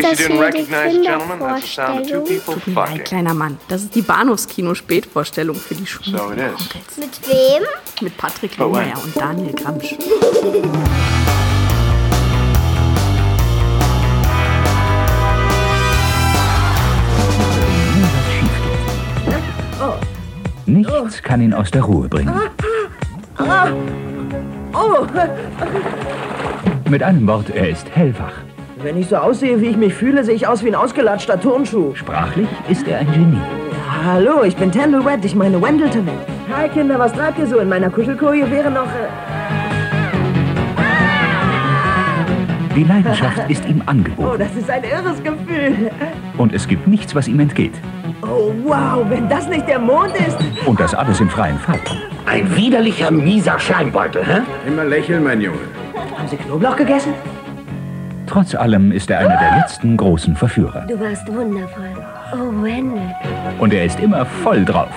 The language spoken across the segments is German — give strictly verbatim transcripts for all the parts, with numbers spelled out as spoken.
case you didn't recognize, gentlemen, that's the sound of two people fucking. Tut mir leid, kleiner Mann. Das ist die Bahnhofskino-Spätvorstellung für die Schule. So it is. Mit wem? Mit Patrick Lindner und Daniel Gramsch. Nichts kann ihn aus der Ruhe bringen. Mit einem Wort, er ist hellwach. Wenn ich so aussehe, wie ich mich fühle, sehe ich aus wie ein ausgelatschter Turnschuh. Sprachlich ist er ein Genie. Hallo, ich bin Tendel Wett, ich meine Wendell Twett. Hi Kinder, was treibt ihr so? In meiner Kuschelkoje wäre noch... Äh Die Leidenschaft ist ihm angeboten. Oh, das ist ein irres Gefühl. Und es gibt nichts, was ihm entgeht. Oh, wow, wenn das nicht der Mond ist. Und das alles im freien Fall. Ein widerlicher, mieser Scheinbeutel, hä? Immer lächeln, mein Junge. Haben Sie Knoblauch gegessen? Trotz allem ist er einer der letzten großen Verführer. Du warst wundervoll. Oh, Wendell. Und er ist immer voll drauf.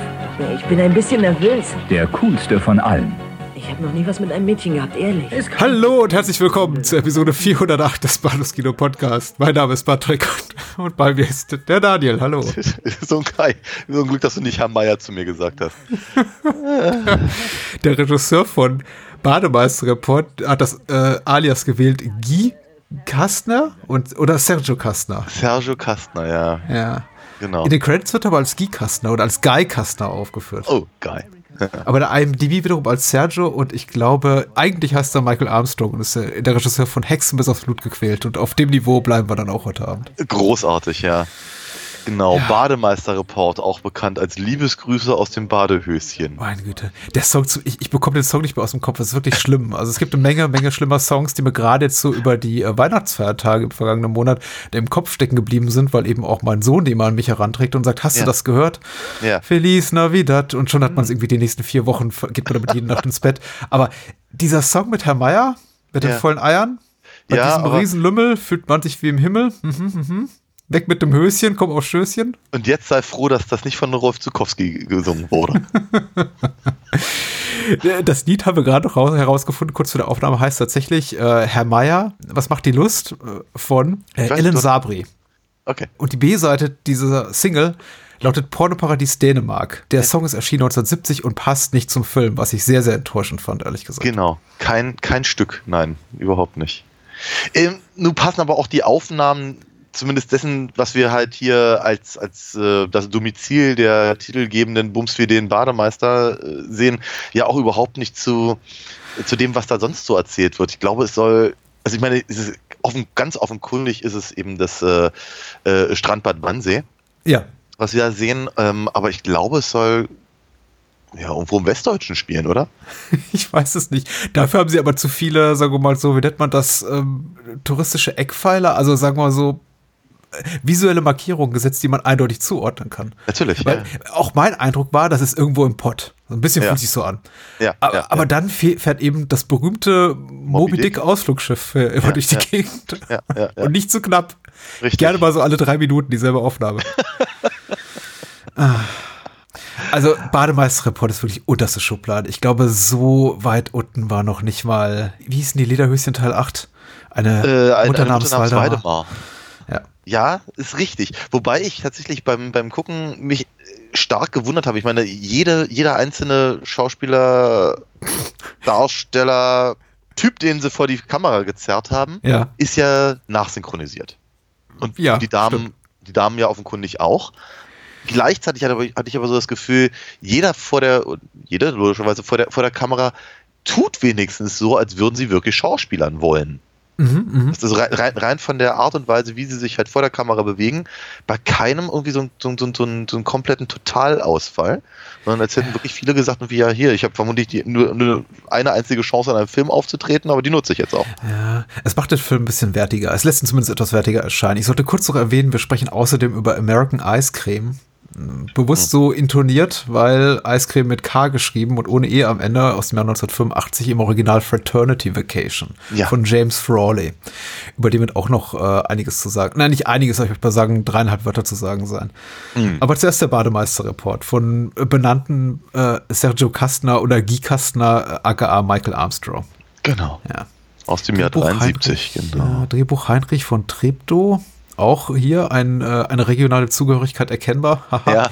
Ich bin ein bisschen nervös. Der coolste von allen. Ich habe noch nie was mit einem Mädchen gehabt, ehrlich. Hallo und herzlich willkommen zu Episode vierhundertacht des Bahnhofskino-Podcast. Mein Name ist Patrick und, und bei mir ist der Daniel. Hallo. So ein Kai. So ein Glück, dass du nicht Herr Meier zu mir gesagt hast. Der Regisseur von Bademeister Report hat das äh, Alias gewählt Guy Kastner und oder Sergio Kastner. Sergio Kastner, ja. Ja. Genau. In den Credits wird aber als Guy Kastner oder als Guy Kastner aufgeführt. Oh, geil. Aber der I M D B wiederum als Sergio und ich glaube, eigentlich heißt er Michael Armstrong und ist der Regisseur von Hexen bis aufs Blut gequält und auf dem Niveau bleiben wir dann auch heute Abend. Großartig, ja. Genau, ja. Bademeister Report, auch bekannt als Liebesgrüße aus dem Badehöschen. Meine Güte, der Song, zu, ich, ich bekomme den Song nicht mehr aus dem Kopf, das ist wirklich schlimm. Also es gibt eine Menge, Menge schlimmer Songs, die mir gerade jetzt so über die äh, Weihnachtsfeiertage im vergangenen Monat im Kopf stecken geblieben sind, weil eben auch mein Sohn, den immer an mich heranträgt und sagt, hast ja. du das gehört? Ja. Feliz Navidad und schon hat man es irgendwie die nächsten vier Wochen, geht man damit jede Nacht ins Bett. Aber dieser Song mit Herr Meier, mit ja. den vollen Eiern, mit ja, diesem riesen Lümmel fühlt man sich wie im Himmel. Mhm, mhm. Weg mit dem Höschen, komm auf Schößchen. Und jetzt sei froh, dass das nicht von Rolf Zukowski gesungen wurde. Das Lied haben wir gerade noch herausgefunden, kurz vor der Aufnahme, heißt tatsächlich äh, Herr Meier, was macht die Lust? Von äh, Ellen du? Sabri. Okay. Und die B-Seite dieser Single lautet Pornoparadies Dänemark. Der Song ist erschienen neunzehnhundertsiebzig und passt nicht zum Film, was ich sehr, sehr enttäuschend fand, ehrlich gesagt. Genau, kein, kein Stück, nein, überhaupt nicht. Ähm, nun passen aber auch die Aufnahmen... Zumindest dessen, was wir halt hier als, als äh, das Domizil der titelgebenden Bums wie den Bademeister äh, sehen, ja auch überhaupt nicht zu, äh, zu dem, was da sonst so erzählt wird. Ich glaube, es soll, also ich meine, es ist offen, ganz offenkundig ist es eben das äh, äh, Strandbad Wannsee, ja. was wir da sehen, ähm, aber ich glaube, es soll... Ja, irgendwo im Westdeutschen spielen, oder? Ich weiß es nicht. Dafür haben sie aber zu viele, sagen wir mal so, wie nennt man das, ähm, touristische Eckpfeiler, also sagen wir mal so, visuelle Markierungen gesetzt, die man eindeutig zuordnen kann. Natürlich, weil ja. Auch mein Eindruck war, das ist irgendwo im Pott. Ein bisschen ja. fühlt sich so an. Ja, aber ja, aber ja. dann fährt eben das berühmte Moby-Dick-Ausflugsschiff immer ja, durch die ja. Gegend. Ja, ja, ja. Und nicht zu knapp. Richtig. Gerne mal so alle drei Minuten dieselbe Aufnahme. ah. Also Bademeister-Report ist wirklich unterste Schublade. Ich glaube, so weit unten war noch nicht mal, wie hießen die Lederhöschen Teil acht? Eine äh, ein, Mutter namens Waldemar. Ja. ja, ist richtig. Wobei ich tatsächlich beim, beim Gucken mich stark gewundert habe. Ich meine, jede, jeder einzelne Schauspieler, Darsteller, Typ, den sie vor die Kamera gezerrt haben, ja. ist ja nachsynchronisiert. Und ja, die Damen, die Damen ja offenkundig auch. Gleichzeitig hatte ich aber so das Gefühl, jeder vor der, jeder logischerweise vor der, vor der Kamera tut wenigstens so, als würden sie wirklich Schauspielern wollen. Mhm, das ist rein, rein von der Art und Weise, wie sie sich halt vor der Kamera bewegen, bei keinem irgendwie so, so, so, so, einen, so einen kompletten Totalausfall, sondern als hätten wirklich viele gesagt, wie ja hier, ich habe vermutlich die, nur, nur eine einzige Chance, an einem Film aufzutreten, aber die nutze ich jetzt auch. Ja, es macht den Film ein bisschen wertiger, es lässt ihn zumindest etwas wertiger erscheinen. Ich sollte kurz noch erwähnen, wir sprechen außerdem über American Eiskrem. Bewusst so intoniert, weil Eiscreme mit K geschrieben und ohne E am Ende aus dem Jahr neunzehnhundertfünfundachtzig im Original Fraternity Vacation ja. von James Frawley, über den wird auch noch äh, einiges zu sagen, nein, nicht einiges, aber ich würde mal sagen, dreieinhalb Wörter zu sagen sein. Mhm. Aber zuerst der Bademeister-Report von äh, benannten äh, Sergio Kastner oder Guy Kastner, äh, aka Michael Armstrong. Genau. Ja. Aus dem Drehbuch Jahr dreiundsiebzig. Heinrich, genau. Ja, Drehbuch Heinrich von Treptow. Auch hier ein, äh, eine regionale Zugehörigkeit erkennbar. Ja.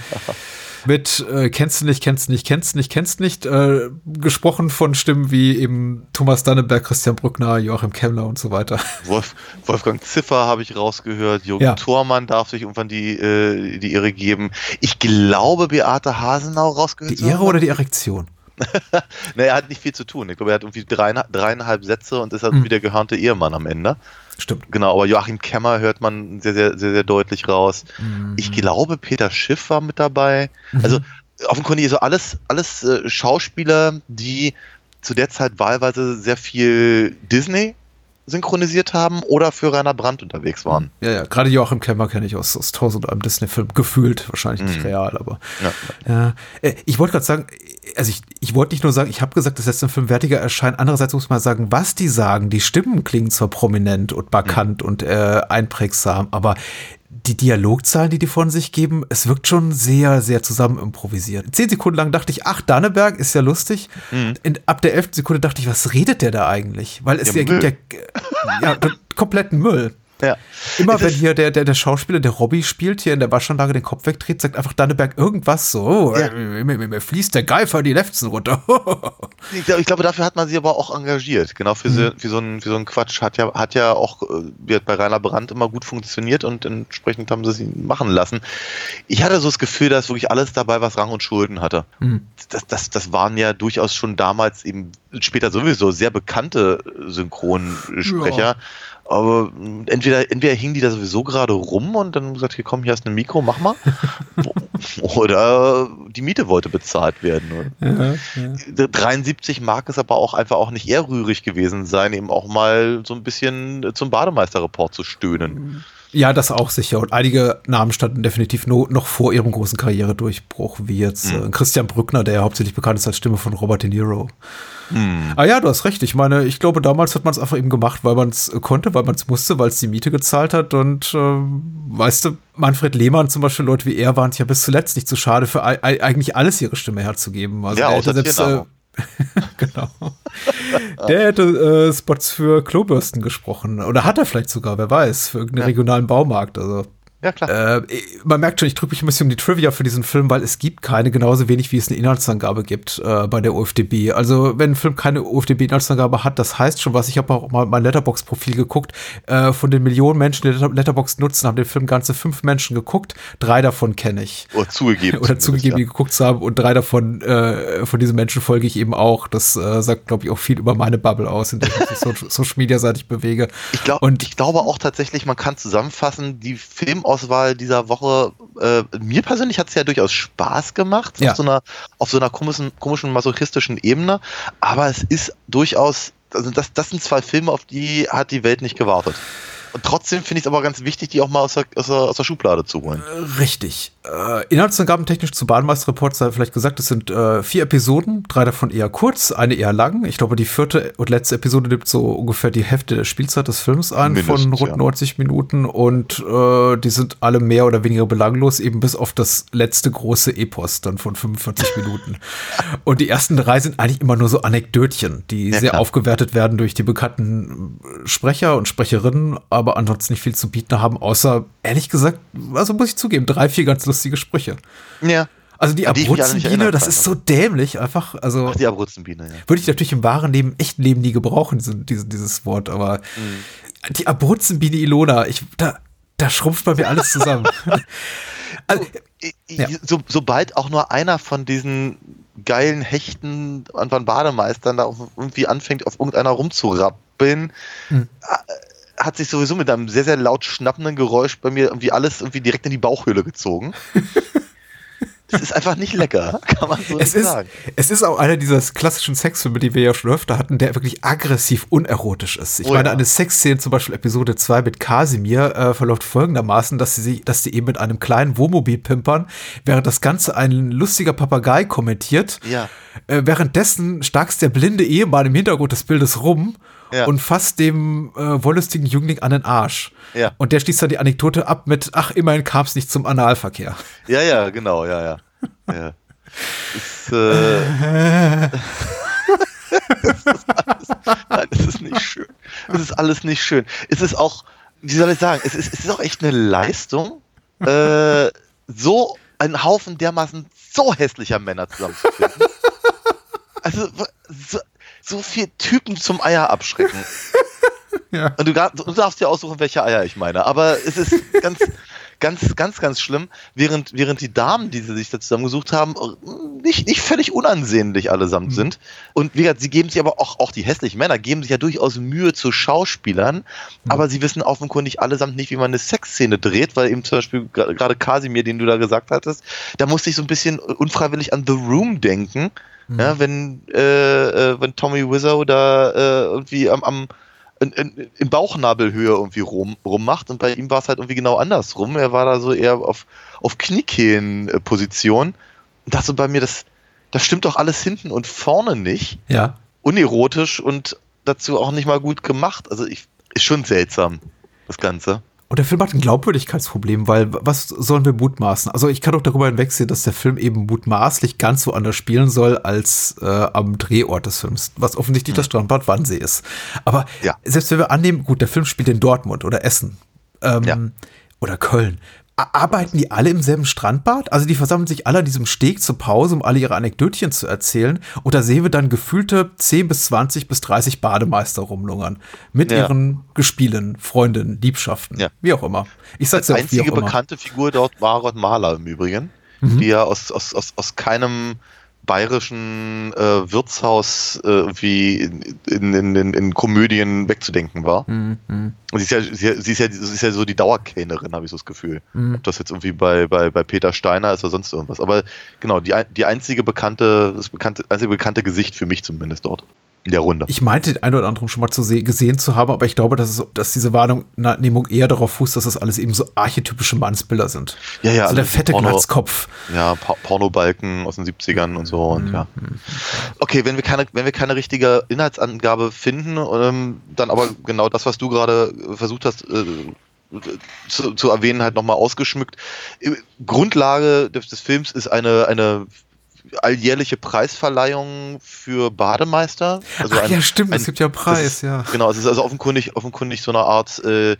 Mit äh, kennst du nicht, kennst du nicht, kennst du nicht, kennst du nicht, äh, gesprochen von Stimmen wie eben Thomas Danneberg, Christian Brückner, Joachim Kemmler und so weiter. Wolf, Wolfgang Ziffer habe ich rausgehört, Jürgen ja. Thormann darf sich irgendwann die, äh, die Ehre geben. Ich glaube, Beate Hasenau rausgehört. Die Ehre oder die Erektion? Naja, er hat nicht viel zu tun. Ich glaube, er hat irgendwie dreieinhalb, dreieinhalb Sätze und ist halt mhm. wieder gehörnte Ehemann am Ende. Stimmt. Genau, aber Joachim Kemmer hört man sehr, sehr, sehr, sehr deutlich raus. Mhm. Ich glaube, Peter Schiff war mit dabei. Mhm. Also offenkundig so alles, alles äh, Schauspieler, die zu der Zeit wahlweise sehr viel Disney synchronisiert haben oder für Rainer Brandt unterwegs waren. Ja, ja, gerade Joachim Kemmer kenne ich aus, aus tausend einem Disney-Film, gefühlt, wahrscheinlich nicht mhm. real, aber ja, ja. Äh, ich wollte gerade sagen, also ich, ich wollte nicht nur sagen, ich habe gesagt, das lässt den Film wertiger erscheinen, andererseits muss man sagen, was die sagen, die Stimmen klingen zwar prominent und markant mhm. und äh, einprägsam, aber die Dialogzahlen, die die von sich geben, es wirkt schon sehr, sehr zusammen improvisiert. Zehn Sekunden lang dachte ich, ach, Danneberg ist ja lustig. Mhm. In, ab der elften Sekunde dachte ich, was redet der da eigentlich? Weil es ja, ja gibt ja, ja kompletten Müll. Ja. Immer wenn hier der, der, der Schauspieler, der Robby spielt, hier in der Waschanlage den Kopf wegdreht, sagt einfach Danneberg irgendwas so, oh, ja. mir, mir, mir fließt der Geifer die Lefzen runter. ich, glaub, ich glaube, dafür hat man sie aber auch engagiert, genau für, mhm. so, für, so, einen, für so einen Quatsch. Hat ja, hat ja auch hat bei Rainer Brandt immer gut funktioniert und entsprechend haben sie es machen lassen. Ich hatte so das Gefühl, dass wirklich alles dabei, was Rang und Schulden hatte. Mhm. Das, das, das waren ja durchaus schon damals eben später sowieso sehr bekannte Synchronsprecher. Ja. Aber entweder, entweder hingen die da sowieso gerade rum und dann gesagt, hier komm, hier hast du ein Mikro, mach mal. Oder die Miete wollte bezahlt werden. Ja, ja. dreiundsiebzig mag es aber auch einfach auch nicht ehrrührig gewesen sein, eben auch mal so ein bisschen zum Bademeister Report zu stöhnen. Ja, das auch sicher. Und einige Namen standen definitiv noch vor ihrem großen Karrieredurchbruch, wie jetzt mhm. Christian Brückner, der ja hauptsächlich bekannt ist als Stimme von Robert De Niro. Hm. Ah ja, du hast recht. Ich meine, ich glaube, damals hat man es einfach eben gemacht, weil man es konnte, weil man es musste, weil es die Miete gezahlt hat. Und äh, weißt du, Manfred Lehmann zum Beispiel, Leute wie er, waren sich ja bis zuletzt nicht zu schade, für eigentlich alles ihre Stimme herzugeben. Also ja, außer selbst, äh, genau. Der hätte äh, Spots für Klobürsten gesprochen. Oder hat er vielleicht sogar, wer weiß, für irgendeinen ja. regionalen Baumarkt. Also. Ja, klar. Äh, man merkt schon, ich drücke mich ein bisschen um die Trivia für diesen Film, weil es gibt keine, genauso wenig wie es eine Inhaltsangabe gibt äh, bei der O F D B. Also wenn ein Film keine O F D B-Inhaltsangabe hat, das heißt schon was. Ich habe auch mal mein Letterboxd-Profil geguckt. Äh, von den Millionen Menschen, die Letterboxd nutzen, haben den Film ganze fünf Menschen geguckt. Drei davon kenne ich. Oder zugegeben. Oder zugegeben, die geguckt haben. Und drei davon, äh, von diesen Menschen folge ich eben auch. Das äh, sagt, glaube ich, auch viel über meine Bubble aus, in der ich so, Social Media seitig bewege. Ich, glaub, und, ich glaube auch tatsächlich, man kann zusammenfassen, die Film Auswahl dieser Woche, äh, mir persönlich hat es ja durchaus Spaß gemacht, ja. auf so einer, auf so einer komischen, komischen masochistischen Ebene, aber es ist durchaus, also das, das sind zwei Filme, auf die hat die Welt nicht gewartet. Und trotzdem finde ich es aber ganz wichtig, die auch mal aus der, aus der, aus der Schublade zu holen. Richtig. Äh, Inhaltsangaben technisch zu Bahnmeister Report sei vielleicht gesagt, es sind äh, vier Episoden, drei davon eher kurz, eine eher lang. Ich glaube, die vierte und letzte Episode nimmt so ungefähr die Hälfte der Spielzeit des Films ein, mindestens, von rund ja. neunzig Minuten. Und äh, die sind alle mehr oder weniger belanglos, eben bis auf das letzte große Epos dann von fünfundvierzig Minuten. Und die ersten drei sind eigentlich immer nur so Anekdötchen, die ja, sehr klar. aufgewertet werden durch die bekannten Sprecher und Sprecherinnen, aber aber ansonsten nicht viel zu bieten haben, außer, ehrlich gesagt, also muss ich zugeben, drei, vier ganz lustige Sprüche. Ja. Also die Abruzzenbiene, das ist so dämlich, einfach. Also ach, die Abruzzenbiene, ja. Würde ich natürlich im wahren Leben, echten Leben nie gebrauchen, dieses, dieses Wort, aber mhm. die Abruzzenbiene Ilona, ich, da, da schrumpft bei mir alles zusammen. Also, ja. so, sobald auch nur einer von diesen geilen Hechten an von Bademeistern da irgendwie anfängt, auf irgendeiner rumzurappeln, mhm. hat sich sowieso mit einem sehr, sehr laut schnappenden Geräusch bei mir irgendwie alles irgendwie direkt in die Bauchhöhle gezogen. Das ist einfach nicht lecker, kann man so es nicht ist, sagen. Es ist auch einer dieser klassischen Sexfilme, die wir ja schon öfter hatten, der wirklich aggressiv unerotisch ist. Ich oh, meine, ja. eine Sexszene, zum Beispiel Episode zwei mit Kasimir, äh, verläuft folgendermaßen, dass sie, dass sie eben mit einem kleinen Wohnmobil pimpern, während das Ganze ein lustiger Papagei kommentiert. Ja. Äh, währenddessen starkst der blinde Ehemann im Hintergrund des Bildes rum ja. und fasst dem äh, wollüstigen Jüngling an den Arsch. Ja. Und der schließt dann die Anekdote ab mit, ach, immerhin kam es nicht zum Analverkehr. Ja, ja, genau, ja, ja. ja. Ist, äh, das, ist alles, nein, das ist nicht schön. Das ist alles nicht schön. Es ist auch wie soll ich sagen, es ist, es ist auch echt eine Leistung, äh, so einen Haufen dermaßen so hässlicher Männer zusammenzufinden. Also so, so viel Typen zum Eier abschrecken. Ja. Und du, du darfst dir aussuchen, welche Eier ich meine. Aber es ist ganz, ganz, ganz, ganz schlimm, während, während die Damen, die sie sich da zusammengesucht haben, nicht, nicht völlig unansehnlich allesamt mhm. sind. Und wie gesagt, sie geben sich aber auch, auch die hässlichen Männer, geben sich ja durchaus Mühe zu Schauspielern, mhm. aber sie wissen offenkundig allesamt nicht, wie man eine Sexszene dreht, weil eben zum Beispiel gerade Kasimir, den du da gesagt hattest, da musste ich so ein bisschen unfreiwillig an The Room denken, mhm. ja, wenn, äh, äh, wenn Tommy Wiseau da äh, irgendwie am, am In, in, in Bauchnabelhöhe irgendwie rum, rummacht, und bei ihm war es halt irgendwie genau andersrum. Er war da so eher auf, auf Kniekehlen-Position. Und dachte so bei mir, das, das stimmt doch alles hinten und vorne nicht. Ja. Unerotisch und dazu auch nicht mal gut gemacht. Also ich, ist schon seltsam, das Ganze. Und der Film hat ein Glaubwürdigkeitsproblem, weil was sollen wir mutmaßen? Also ich kann doch darüber hinwegsehen, dass der Film eben mutmaßlich ganz woanders spielen soll als äh, am Drehort des Films, was offensichtlich mhm. das Strandbad Wannsee ist. Aber ja. selbst wenn wir annehmen, gut, der Film spielt in Dortmund oder Essen ähm, ja. oder Köln. Arbeiten die alle im selben Strandbad? Also die versammeln sich alle an diesem Steg zur Pause, um alle ihre Anekdötchen zu erzählen. Und da sehen wir dann gefühlte zehn bis zwanzig bis dreißig Bademeister rumlungern. Mit ja. ihren Gespielen, Freundinnen, Liebschaften, ja. wie auch immer. Ich sag's ja auch, wie auch immer. Die einzige bekannte Figur dort war Margot Mahler im Übrigen, mhm. die ja aus, aus, aus, aus keinem bayerischen äh, Wirtshaus äh, wie in, in, in, in Komödien wegzudenken war. Mhm. Und sie ist ja, sie, sie ist ja, sie ist ja so die Dauerkellnerin, habe ich so das Gefühl. Mhm. Ob das jetzt irgendwie bei, bei, bei Peter Steiner ist oder sonst irgendwas. Aber genau, die, die einzige bekannte, das bekannte, einzige bekannte Gesicht für mich zumindest dort in der Runde. Ich meinte den einen oder anderen schon mal zu se- gesehen zu haben, aber ich glaube, dass, es, dass diese Wahrnehmung eher darauf fußt, dass das alles eben so archetypische Mannsbilder sind. Ja, ja. So also der fette Porno, Glatzkopf. Ja, pa- Pornobalken aus den siebzigern und so. Und, mhm. ja. Okay, wenn wir keine, wenn wir keine richtige Inhaltsangabe finden, ähm, dann aber genau das, was du gerade versucht hast, äh, zu, zu erwähnen, halt nochmal ausgeschmückt. Grundlage des, des Films ist eine, eine alljährliche Preisverleihung für Bademeister. Also Ach ein, ja, stimmt, ein, es gibt ja einen Preis, ist, ja. Genau, es ist also offenkundig, offenkundig so eine Art äh,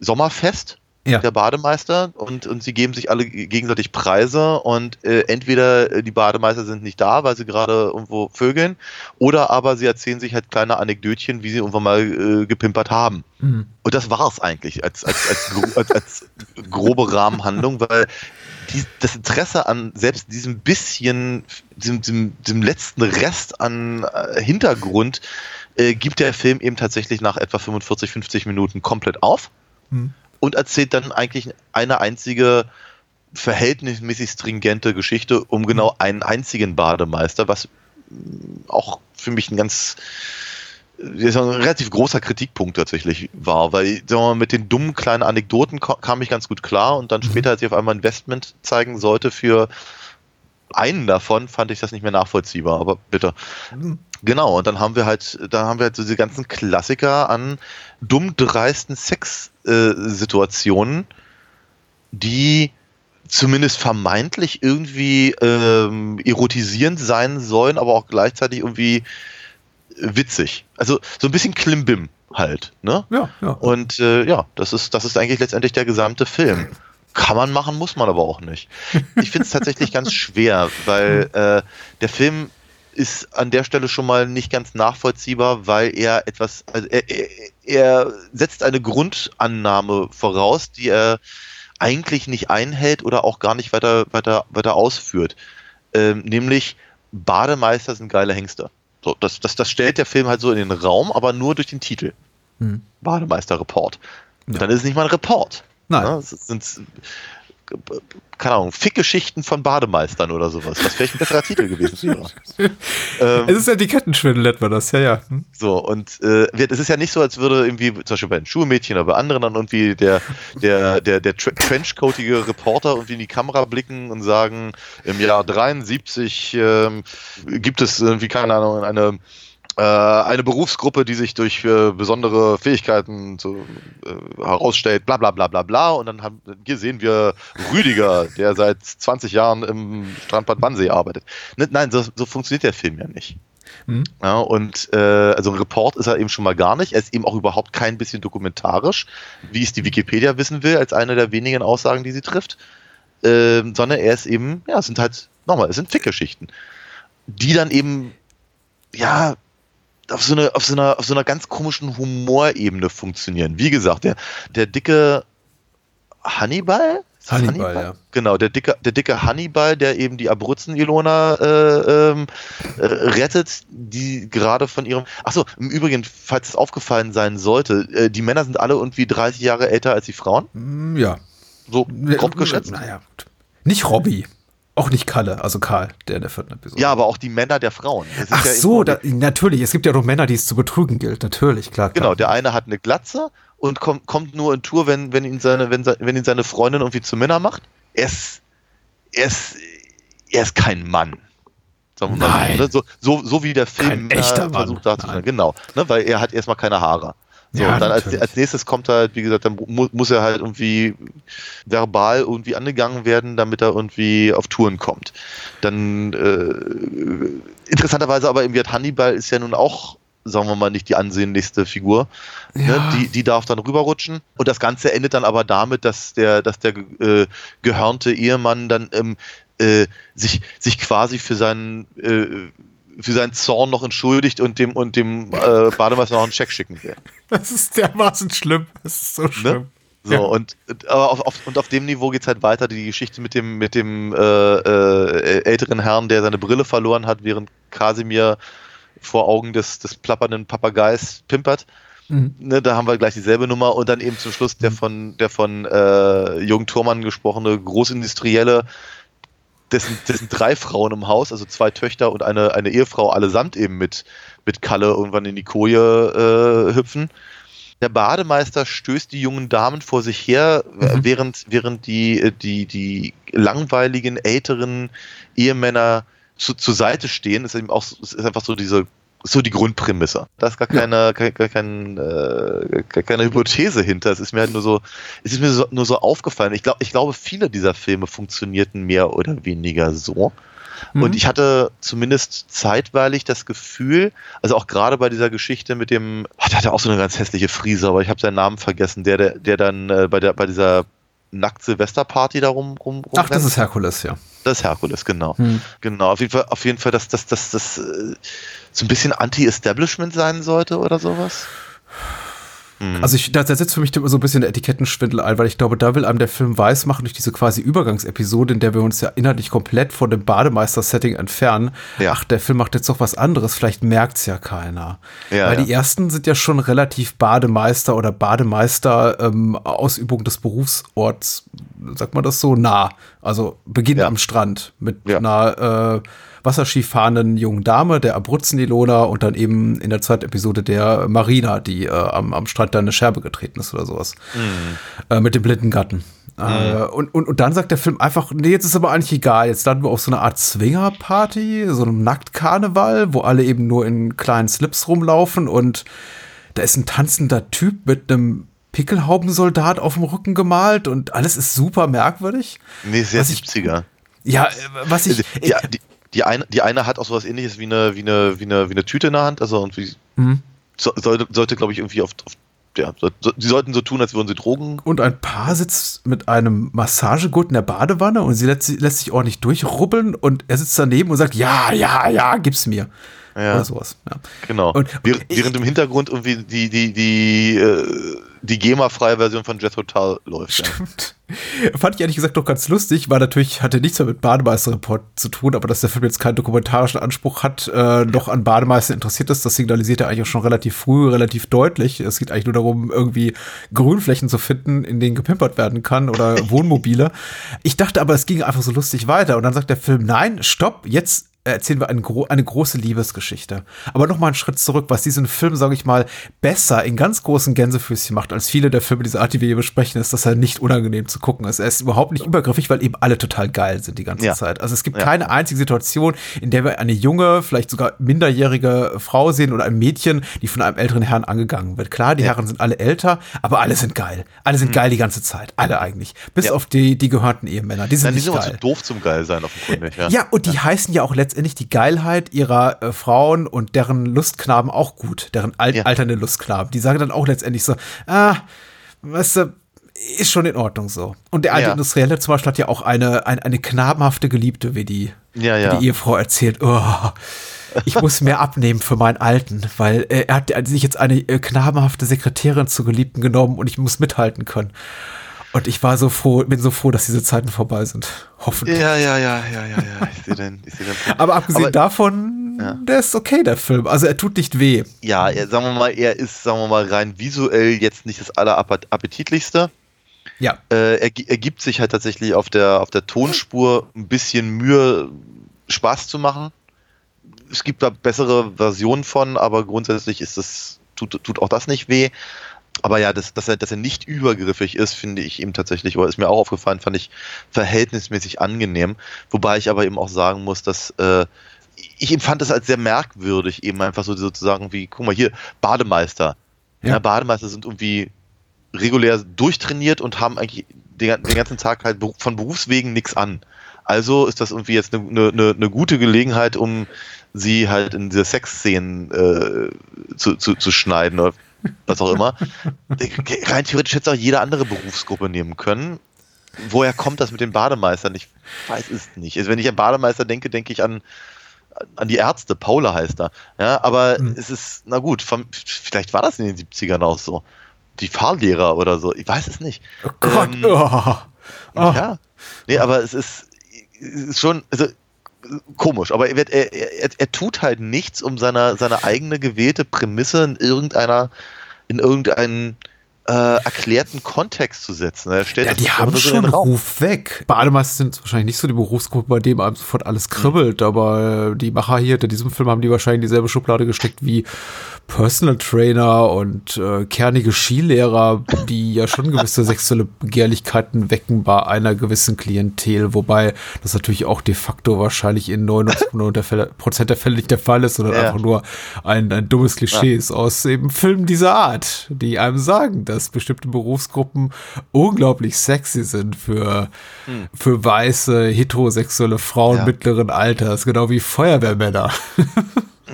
Sommerfest ja. der Bademeister, und, und sie geben sich alle gegenseitig Preise, und äh, entweder die Bademeister sind nicht da, weil sie gerade irgendwo vögeln, oder aber sie erzählen sich halt kleine Anekdötchen, wie sie irgendwann mal äh, gepimpert haben. Mhm. Und das war's eigentlich als, als, als, gro- als, als grobe Rahmenhandlung, weil Die, das Interesse an selbst diesem bisschen, diesem, diesem, diesem letzten Rest an äh, Hintergrund äh, gibt der Film eben tatsächlich nach etwa fünfundvierzig, fünfzig Minuten komplett auf mhm. und erzählt dann eigentlich eine einzige verhältnismäßig stringente Geschichte um genau einen einzigen Bademeister, was auch für mich ein ganz Das ist ein relativ großer Kritikpunkt tatsächlich war, weil sagen wir mal, mit den dummen kleinen Anekdoten kam ich ganz gut klar, und dann später, als ich auf einmal Investment zeigen sollte für einen davon, fand ich das nicht mehr nachvollziehbar, aber bitte. Mhm. Genau, und dann haben wir halt, dann haben wir halt so diese ganzen Klassiker an dumm dreisten Sex-Situationen, äh, die zumindest vermeintlich irgendwie ähm, erotisierend sein sollen, aber auch gleichzeitig irgendwie witzig. Also so ein bisschen Klimbim halt, ne? Ja, ja. Und äh, ja, das ist, das ist eigentlich letztendlich der gesamte Film. Kann man machen, muss man aber auch nicht. Ich finde es tatsächlich ganz schwer, weil äh, der Film ist an der Stelle schon mal nicht ganz nachvollziehbar, weil er etwas, also er, er, er setzt eine Grundannahme voraus, die er eigentlich nicht einhält oder auch gar nicht weiter, weiter, weiter ausführt. Ähm, nämlich Bademeister sind geile Hengste. So, das, das, das stellt der Film halt so in den Raum, aber nur durch den Titel. Hm. Bademeister Report. Und ja. dann ist es nicht mal ein Report. Nein. Ne? Es sind, keine Ahnung, Fickgeschichten von Bademeistern oder sowas. Was vielleicht ein besserer Titel gewesen wäre. ähm, es ist ja die Kettenschwindel, nennt man das, ja, ja. Hm. So, und äh, es ist ja nicht so, als würde irgendwie, zum Beispiel bei den Schulmädchen oder bei anderen dann irgendwie der, der, der, der trenchcoatige Reporter irgendwie in die Kamera blicken und sagen, im Jahr dreiundsiebzig ähm, gibt es irgendwie, keine Ahnung, eine eine Berufsgruppe, die sich durch äh, besondere Fähigkeiten zu, äh, herausstellt, bla bla bla bla bla. Und dann haben, hier sehen wir Rüdiger, der seit zwanzig Jahren im Strandbad Wannsee arbeitet. Nein, so, so funktioniert der Film ja nicht. Mhm. Ja, und äh, also ein Report ist er eben schon mal gar nicht. Er ist eben auch überhaupt kein bisschen dokumentarisch, wie es die Wikipedia wissen will, als eine der wenigen Aussagen, die sie trifft. Ähm, sondern er ist eben, ja, es sind halt, nochmal, es sind Fickgeschichten, die dann eben, ja, auf so, eine, auf, so einer, auf so einer ganz komischen Humorebene funktionieren. Wie gesagt, der, der dicke Hannibal? Hannibal, Hannibal, ja. Genau, der dicke, der dicke Hannibal, der eben die Abruzzen-Ilona äh, ähm, äh, rettet, die gerade von ihrem... Achso, im Übrigen, falls es aufgefallen sein sollte, äh, die Männer sind alle irgendwie dreißig Jahre älter als die Frauen. Ja. So grob geschätzt. Naja, gut. Nicht Robbie. Auch nicht Kalle, also Karl, der in der vierten Episode. Ja, aber auch die Männer der Frauen. Ach ja so, da, natürlich. Es gibt ja noch Männer, die es zu betrügen gilt. Natürlich, klar. Genau, klar. Der eine hat eine Glatze und kommt, kommt nur in Tour, wenn, wenn, ihn seine, wenn, wenn ihn seine Freundin irgendwie zu Männer macht. Er ist, er ist, er ist kein Mann. Sagen wir mal so, ne? so, so, so wie der Film äh, versucht darzustellen. Genau, ne? Weil er hat erstmal keine Haare. So, ja, und dann als, als nächstes kommt halt, wie gesagt, dann mu- muss er halt irgendwie verbal irgendwie angegangen werden, damit er irgendwie auf Touren kommt. Dann, äh, interessanterweise aber eben, Hannibal ist ja nun auch, sagen wir mal, nicht die ansehnlichste Figur. Ja. Ne? Die, die darf dann rüberrutschen. Und das Ganze endet dann aber damit, dass der, dass der äh, gehörnte Ehemann dann ähm, äh, sich, sich quasi für seinen... Äh, für seinen Zorn noch entschuldigt und dem, und dem äh, Bademeister noch einen Scheck schicken will. Das ist dermaßen schlimm. Das ist so schlimm. Ne? So, ja. und, aber auf, auf, und auf dem Niveau geht es halt weiter. Die Geschichte mit dem, mit dem äh, äh, älteren Herrn, der seine Brille verloren hat, während Kasimir vor Augen des, des plappernden Papageis pimpert. Mhm. Ne, da haben wir gleich dieselbe Nummer. Und dann eben zum Schluss der von, der von äh, Jürgen Thormann gesprochene Großindustrielle, Dessen, dessen drei Frauen im Haus, also zwei Töchter und eine, eine Ehefrau, allesamt eben mit, mit Kalle irgendwann in die Koje äh, hüpfen. Der Bademeister stößt die jungen Damen vor sich her, mhm. während, während die, die, die langweiligen, älteren Ehemänner zu, zur Seite stehen. Das ist eben auch, ist einfach so diese, so die Grundprämisse. Da ist gar keine, ja. gar, gar kein, äh, gar keine Hypothese hinter. Es ist mir halt nur so, es ist mir so, nur so aufgefallen. Ich glaube, ich glaube, viele dieser Filme funktionierten mehr oder weniger so. Mhm. Und ich hatte zumindest zeitweilig das Gefühl, also auch gerade bei dieser Geschichte mit dem, oh, der hatte auch so eine ganz hässliche Frise, aber ich habe seinen Namen vergessen, der, der, der dann äh, bei der, bei dieser Nackt-Silvester-Party da rum, rum, rum. Ach, das ist Herkules, ja. Das ist Herkules, genau. Hm. Genau, auf jeden Fall, auf jeden Fall, dass das dass, dass, äh, so ein bisschen Anti-Establishment sein sollte oder sowas. Hm. Also ich, da setzt für mich so ein bisschen der Etikettenschwindel ein, weil ich glaube, da will einem der Film weismachen durch diese quasi Übergangsepisode, in der wir uns ja inhaltlich komplett von dem Bademeister-Setting entfernen. Ja. Ach, der Film macht jetzt doch was anderes, vielleicht merkt's ja keiner. Ja, weil ja. Die ersten sind ja schon relativ Bademeister oder Bademeister ähm, Ausübung des Berufsorts, sagt man das so, nah. Also beginnt ja. am Strand mit ja. einer äh, wasserskifahrenden jungen Dame, der Abruzzen-Ilona und dann eben in der zweiten Episode der Marina, die äh, am, am Strand da eine Scherbe getreten ist oder sowas. Mhm. Äh, mit dem blinden Gatten. Mhm. Äh, und, und, und dann sagt der Film einfach, nee, jetzt ist aber eigentlich egal, jetzt landen wir auf so einer Art Swinger-Party, so einem Nacktkarneval, wo alle eben nur in kleinen Slips rumlaufen und da ist ein tanzender Typ mit einem Pickelhaubensoldat auf dem Rücken gemalt und alles ist super merkwürdig. Nee, sehr siebziger. Ja, was ich... Ja, die Die eine, die eine hat auch sowas ähnliches wie eine, wie eine, wie eine, wie eine Tüte in der Hand, also irgendwie mhm. so, sollte, sollte glaube ich irgendwie auf, auf ja, so, sie sollten so tun, als würden sie Drogen. Und ein Paar sitzt mit einem Massagegurt in der Badewanne und sie lässt, lässt sich ordentlich durchrubbeln und er sitzt daneben und sagt, ja, ja, ja, gib's mir. Ja. Oder sowas. Ja. Genau. Und, während ich, im Hintergrund irgendwie die, die, die, äh, die GEMA-freie Version von Jethro Tull läuft. Stimmt. Ja. Fand ich ehrlich gesagt doch ganz lustig, weil natürlich hatte nichts mehr mit Bademeister-Report zu tun, aber dass der Film jetzt keinen dokumentarischen Anspruch hat, äh, noch an Bademeister interessiert ist, das signalisiert er eigentlich auch schon relativ früh, relativ deutlich. Es geht eigentlich nur darum, irgendwie Grünflächen zu finden, in denen gepimpert werden kann oder Wohnmobile. Ich dachte aber, es ging einfach so lustig weiter und dann sagt der Film, nein, stopp, jetzt erzählen wir eine, gro- eine große Liebesgeschichte. Aber nochmal einen Schritt zurück, was diesen Film, sage ich mal, besser in ganz großen Gänsefüßchen macht, als viele der Filme dieser Art, die wir hier besprechen, ist, dass er nicht unangenehm zu gucken ist. Er ist überhaupt nicht übergriffig, weil eben alle total geil sind die ganze ja. Zeit. Also es gibt ja. keine einzige Situation, in der wir eine junge, vielleicht sogar minderjährige Frau sehen oder ein Mädchen, die von einem älteren Herrn angegangen wird. Klar, die ja. Herren sind alle älter, aber alle sind geil. Alle sind mhm. geil die ganze Zeit. Alle eigentlich. Bis ja. auf die, die gehörnten Ehemänner. Die sind Nein, die nicht sind geil. Die sind so doof zum Geil sein auf dem Grunde. Ja. ja, und die ja. heißen ja auch letztendlich letztendlich die Geilheit ihrer äh, Frauen und deren Lustknaben auch gut, deren al- ja. alternde Lustknaben. Die sagen dann auch letztendlich so, ah, weißt du, ist schon in Ordnung so. Und der alte ja. Industrielle zum Beispiel hat ja auch eine, eine, eine knabenhafte Geliebte, wie die, ja, ja. wie die Ehefrau erzählt, oh, ich muss mehr abnehmen für meinen Alten, weil äh, er hat sich jetzt eine äh, knabenhafte Sekretärin zur Geliebten genommen und ich muss mithalten können. Und ich war so froh, bin so froh, dass diese Zeiten vorbei sind. Hoffentlich. Ja, ja, ja, ja, ja, ja. Ich sehe den, ich sehe den Punkt. Aber abgesehen Aber, davon, ja. der ist okay, der Film. Also er tut nicht weh. Ja, er, sagen wir mal, er ist, sagen wir mal, rein visuell jetzt nicht das allerappetitlichste. Ja. Äh, er, er gibt sich halt tatsächlich auf der, auf der Tonspur ein bisschen Mühe, Spaß zu machen. Es gibt da bessere Versionen von, aber grundsätzlich ist das, tut, tut auch das nicht weh. Aber ja, dass, dass, er, dass er nicht übergriffig ist, finde ich eben tatsächlich, oder ist mir auch aufgefallen, fand ich verhältnismäßig angenehm. Wobei ich aber eben auch sagen muss, dass äh, ich eben fand das als sehr merkwürdig, eben einfach so sozusagen wie, guck mal hier, Bademeister. Ja. Ja, Bademeister sind irgendwie regulär durchtrainiert und haben eigentlich den, den ganzen Tag halt von Berufswegen nichts an. Also ist das irgendwie jetzt eine ne, ne, ne gute Gelegenheit, um sie halt in diese Sexszenen äh, zu, zu, zu schneiden oder was auch immer. Rein theoretisch hätte es auch jede andere Berufsgruppe nehmen können. Woher kommt das mit den Bademeistern? Ich weiß es nicht. Also wenn ich an Bademeister denke, denke ich an, an die Ärzte. Paula heißt er. Ja, aber mhm. es ist, na gut, vom, vielleicht war das in den siebzigern auch so. Die Fahrlehrer oder so. Ich weiß es nicht. Oh Gott. Ähm, oh. Oh. Ja. Nee, aber es ist, es ist schon, also komisch, aber er, er, er, er tut halt nichts, um seine, seine eigene gewählte Prämisse in irgendeiner, in irgendeinen äh, erklärten Kontext zu setzen. Er stellt ja, die haben schon einen Ruf weg. Bademeister sind wahrscheinlich nicht so die Berufsgruppe, bei dem einem sofort alles kribbelt, mhm. aber die Macher hier in diesem Film haben die wahrscheinlich in dieselbe Schublade gesteckt wie Personal Trainer und äh, kernige Skilehrer, die ja schon gewisse sexuelle Begehrlichkeiten wecken bei einer gewissen Klientel, wobei das natürlich auch de facto wahrscheinlich in neunundneunzig Prozent der Fälle nicht der Fall ist, sondern ja. einfach nur ein, ein dummes Klischee ja. ist aus eben Filmen dieser Art, die einem sagen, dass bestimmte Berufsgruppen unglaublich sexy sind für, hm. für weiße, heterosexuelle Frauen ja. mittleren Alters, genau wie Feuerwehrmänner.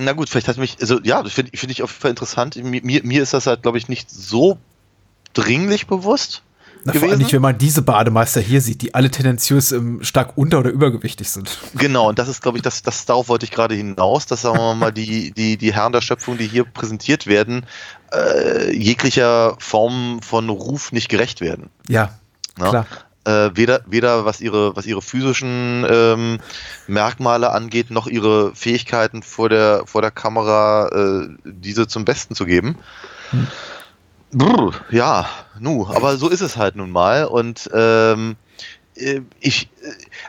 Na gut, vielleicht hat mich, also ja, das finde find ich auf jeden Fall interessant. Mir, mir, mir ist das halt, glaube ich, nicht so dringlich bewusst Na, gewesen. Vor allem nicht, wenn man diese Bademeister hier sieht, die alle tendenziös um, stark unter- oder übergewichtig sind. Genau, und das ist, glaube ich, das, das darauf wollte ich gerade hinaus, dass, sagen wir mal, die, die, die Herren der Schöpfung, die hier präsentiert werden, äh, jeglicher Form von Ruf nicht gerecht werden. Ja, Na? klar. Äh, weder weder was ihre was ihre physischen ähm, Merkmale angeht, noch ihre Fähigkeiten vor der vor der Kamera äh, diese zum Besten zu geben. Hm. Brr, ja, nu, aber so ist es halt nun mal. Und ähm, ich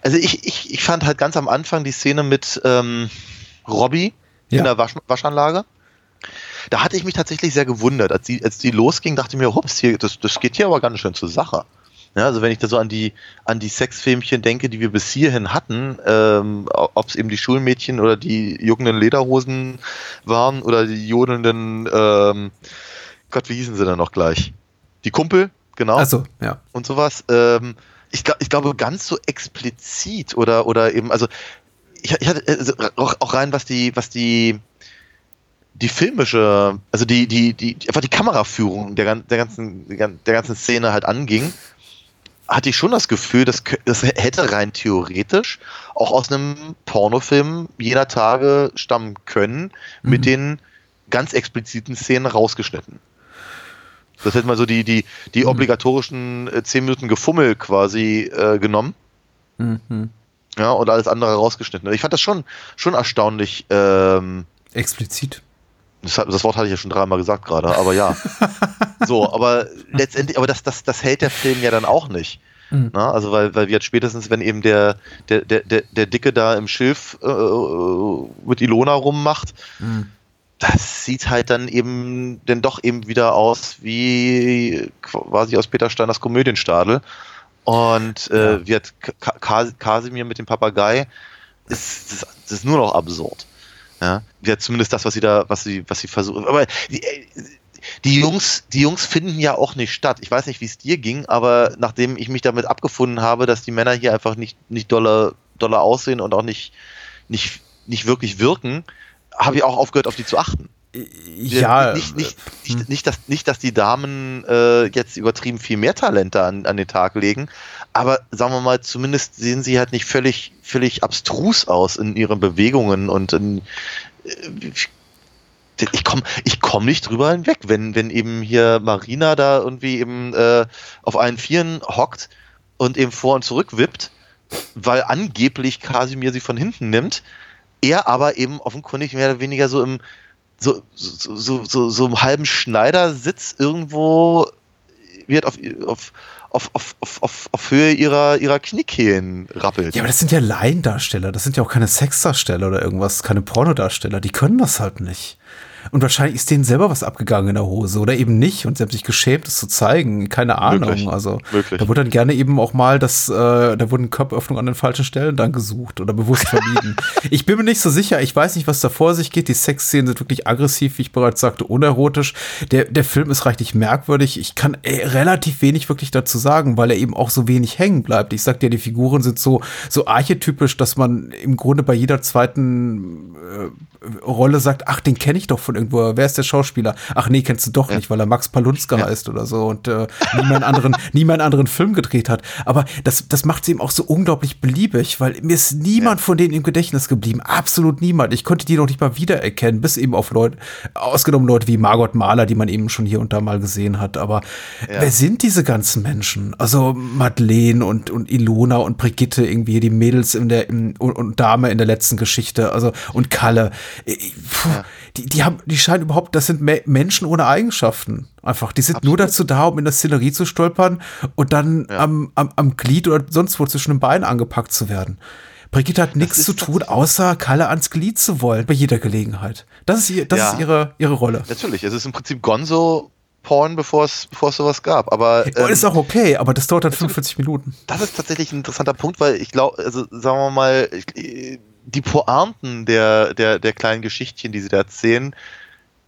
also ich, ich ich fand halt ganz am Anfang die Szene mit ähm, Robbie ja. in der Wasch- Waschanlage. Da hatte ich mich tatsächlich sehr gewundert, als die als die losging, dachte ich mir, hups, hier das das geht hier aber ganz schön zur Sache. Ja, also wenn ich da so an die an die Sexfilmchen denke, die wir bis hierhin hatten, ähm, ob es eben die Schulmädchen oder die juckenden Lederhosen waren oder die jodelnden, ähm, Gott, wie hießen sie denn noch gleich? Die Kumpel, genau. Ach so, ja. Und sowas. Ähm, ich, ich glaube, ganz so explizit oder oder eben, also ich, ich hatte also auch rein, was die was die die filmische, also die die die einfach die Kameraführung der der ganzen der ganzen Szene halt anging. Hatte ich schon das Gefühl, das, das hätte rein theoretisch auch aus einem Pornofilm jener Tage stammen können, mhm. mit den ganz expliziten Szenen rausgeschnitten. Das hätte man so die, die, die obligatorischen zehn Minuten Gefummel quasi äh, genommen. Mhm. Ja, und alles andere rausgeschnitten. Ich fand das schon, schon erstaunlich. Ähm, Explizit. Das, das Wort hatte ich ja schon dreimal gesagt gerade, aber ja. So, aber letztendlich, aber das, das, das hält der Film ja dann auch nicht. Mhm. Na, also weil, weil wir jetzt spätestens, wenn eben der, der, der, der Dicke da im Schilf äh, mit Ilona rummacht, mhm. das sieht halt dann eben dann doch eben wieder aus wie quasi aus Peter Steiners Komödienstadel. Und äh, ja. wird K- K- Kasimir mit dem Papagei, ist, das, das ist nur noch absurd. Ja, ja, zumindest das, was sie da, was sie, was sie versuchen. Aber die, die Jungs, die Jungs finden ja auch nicht statt. Ich weiß nicht, wie es dir ging, aber nachdem ich mich damit abgefunden habe, dass die Männer hier einfach nicht, nicht doller, doller aussehen und auch nicht, nicht, nicht wirklich wirken, habe ich auch aufgehört, auf die zu achten. Ja. Nicht, nicht, nicht, nicht, dass, nicht, dass die Damen äh, jetzt übertrieben viel mehr Talente an, an den Tag legen, aber sagen wir mal, zumindest sehen sie halt nicht völlig, völlig abstrus aus in ihren Bewegungen und in, ich, ich komme ich komm nicht drüber hinweg, wenn, wenn eben hier Marina da irgendwie eben äh, auf allen Vieren hockt und eben vor und zurück wippt, weil angeblich Kasimir sie von hinten nimmt, er aber eben offenkundig mehr oder weniger so im So, so, so, so, so einem halben Schneidersitz irgendwo wird auf, auf, auf, auf, auf, auf Höhe ihrer, ihrer Kniekehlen rappelt. Ja, aber das sind ja Laiendarsteller, das sind ja auch keine Sexdarsteller oder irgendwas, keine Pornodarsteller, die können das halt nicht. Und wahrscheinlich ist denen selber was abgegangen in der Hose oder eben nicht und sie haben sich geschämt, es zu zeigen, keine Ahnung. Möglich. Also Möglich. Da wurde dann gerne eben auch mal, das, äh, da wurden Körperöffnungen an den falschen Stellen dann gesucht oder bewusst vermieden. Ich bin mir nicht so sicher, ich weiß nicht, was da vor sich geht, die Sexszenen sind wirklich aggressiv, wie ich bereits sagte, unerotisch, der, der Film ist reichlich merkwürdig, ich kann äh, relativ wenig wirklich dazu sagen, weil er eben auch so wenig hängen bleibt. Ich sagte ja, die Figuren sind so, so archetypisch, dass man im Grunde bei jeder zweiten äh, Rolle sagt, ach, den kenne ich doch von irgendwo, wer ist der Schauspieler? Ach nee, kennst du doch nicht, weil er Max Palunzka ja. heißt oder so und äh, niemand anderen, niemand anderen Film gedreht hat. Aber das, das macht es eben auch so unglaublich beliebig, weil mir ist niemand ja. von denen im Gedächtnis geblieben. Absolut niemand. Ich konnte die noch nicht mal wiedererkennen, bis eben auf Leute, ausgenommen Leute wie Margot Mahler, die man eben schon hier und da mal gesehen hat. Aber ja. wer sind diese ganzen Menschen? Also Madeleine und, und Ilona und Brigitte, irgendwie die Mädels in der, in, und, und Dame in der letzten Geschichte, also und Kalle. Puh, ja. die, die haben Die scheinen überhaupt, das sind Menschen ohne Eigenschaften. Einfach, die sind Absolut. Nur dazu da, um in der Szenerie zu stolpern und dann ja. am, am, am Glied oder sonst wo zwischen den Beinen angepackt zu werden. Brigitte hat nichts zu tun, außer Kalle ans Glied zu wollen, bei jeder Gelegenheit. Das ist, ihr, das ja. ist ihre, ihre Rolle. Natürlich, es ist im Prinzip Gonzo Porn, bevor es sowas gab. Aber ähm, ist auch okay, aber das dauert dann fünfundvierzig Minuten. Das ist tatsächlich ein interessanter Punkt, weil ich glaube, also sagen wir mal, ich, die Pointen der, der, der kleinen Geschichtchen, die sie da erzählen,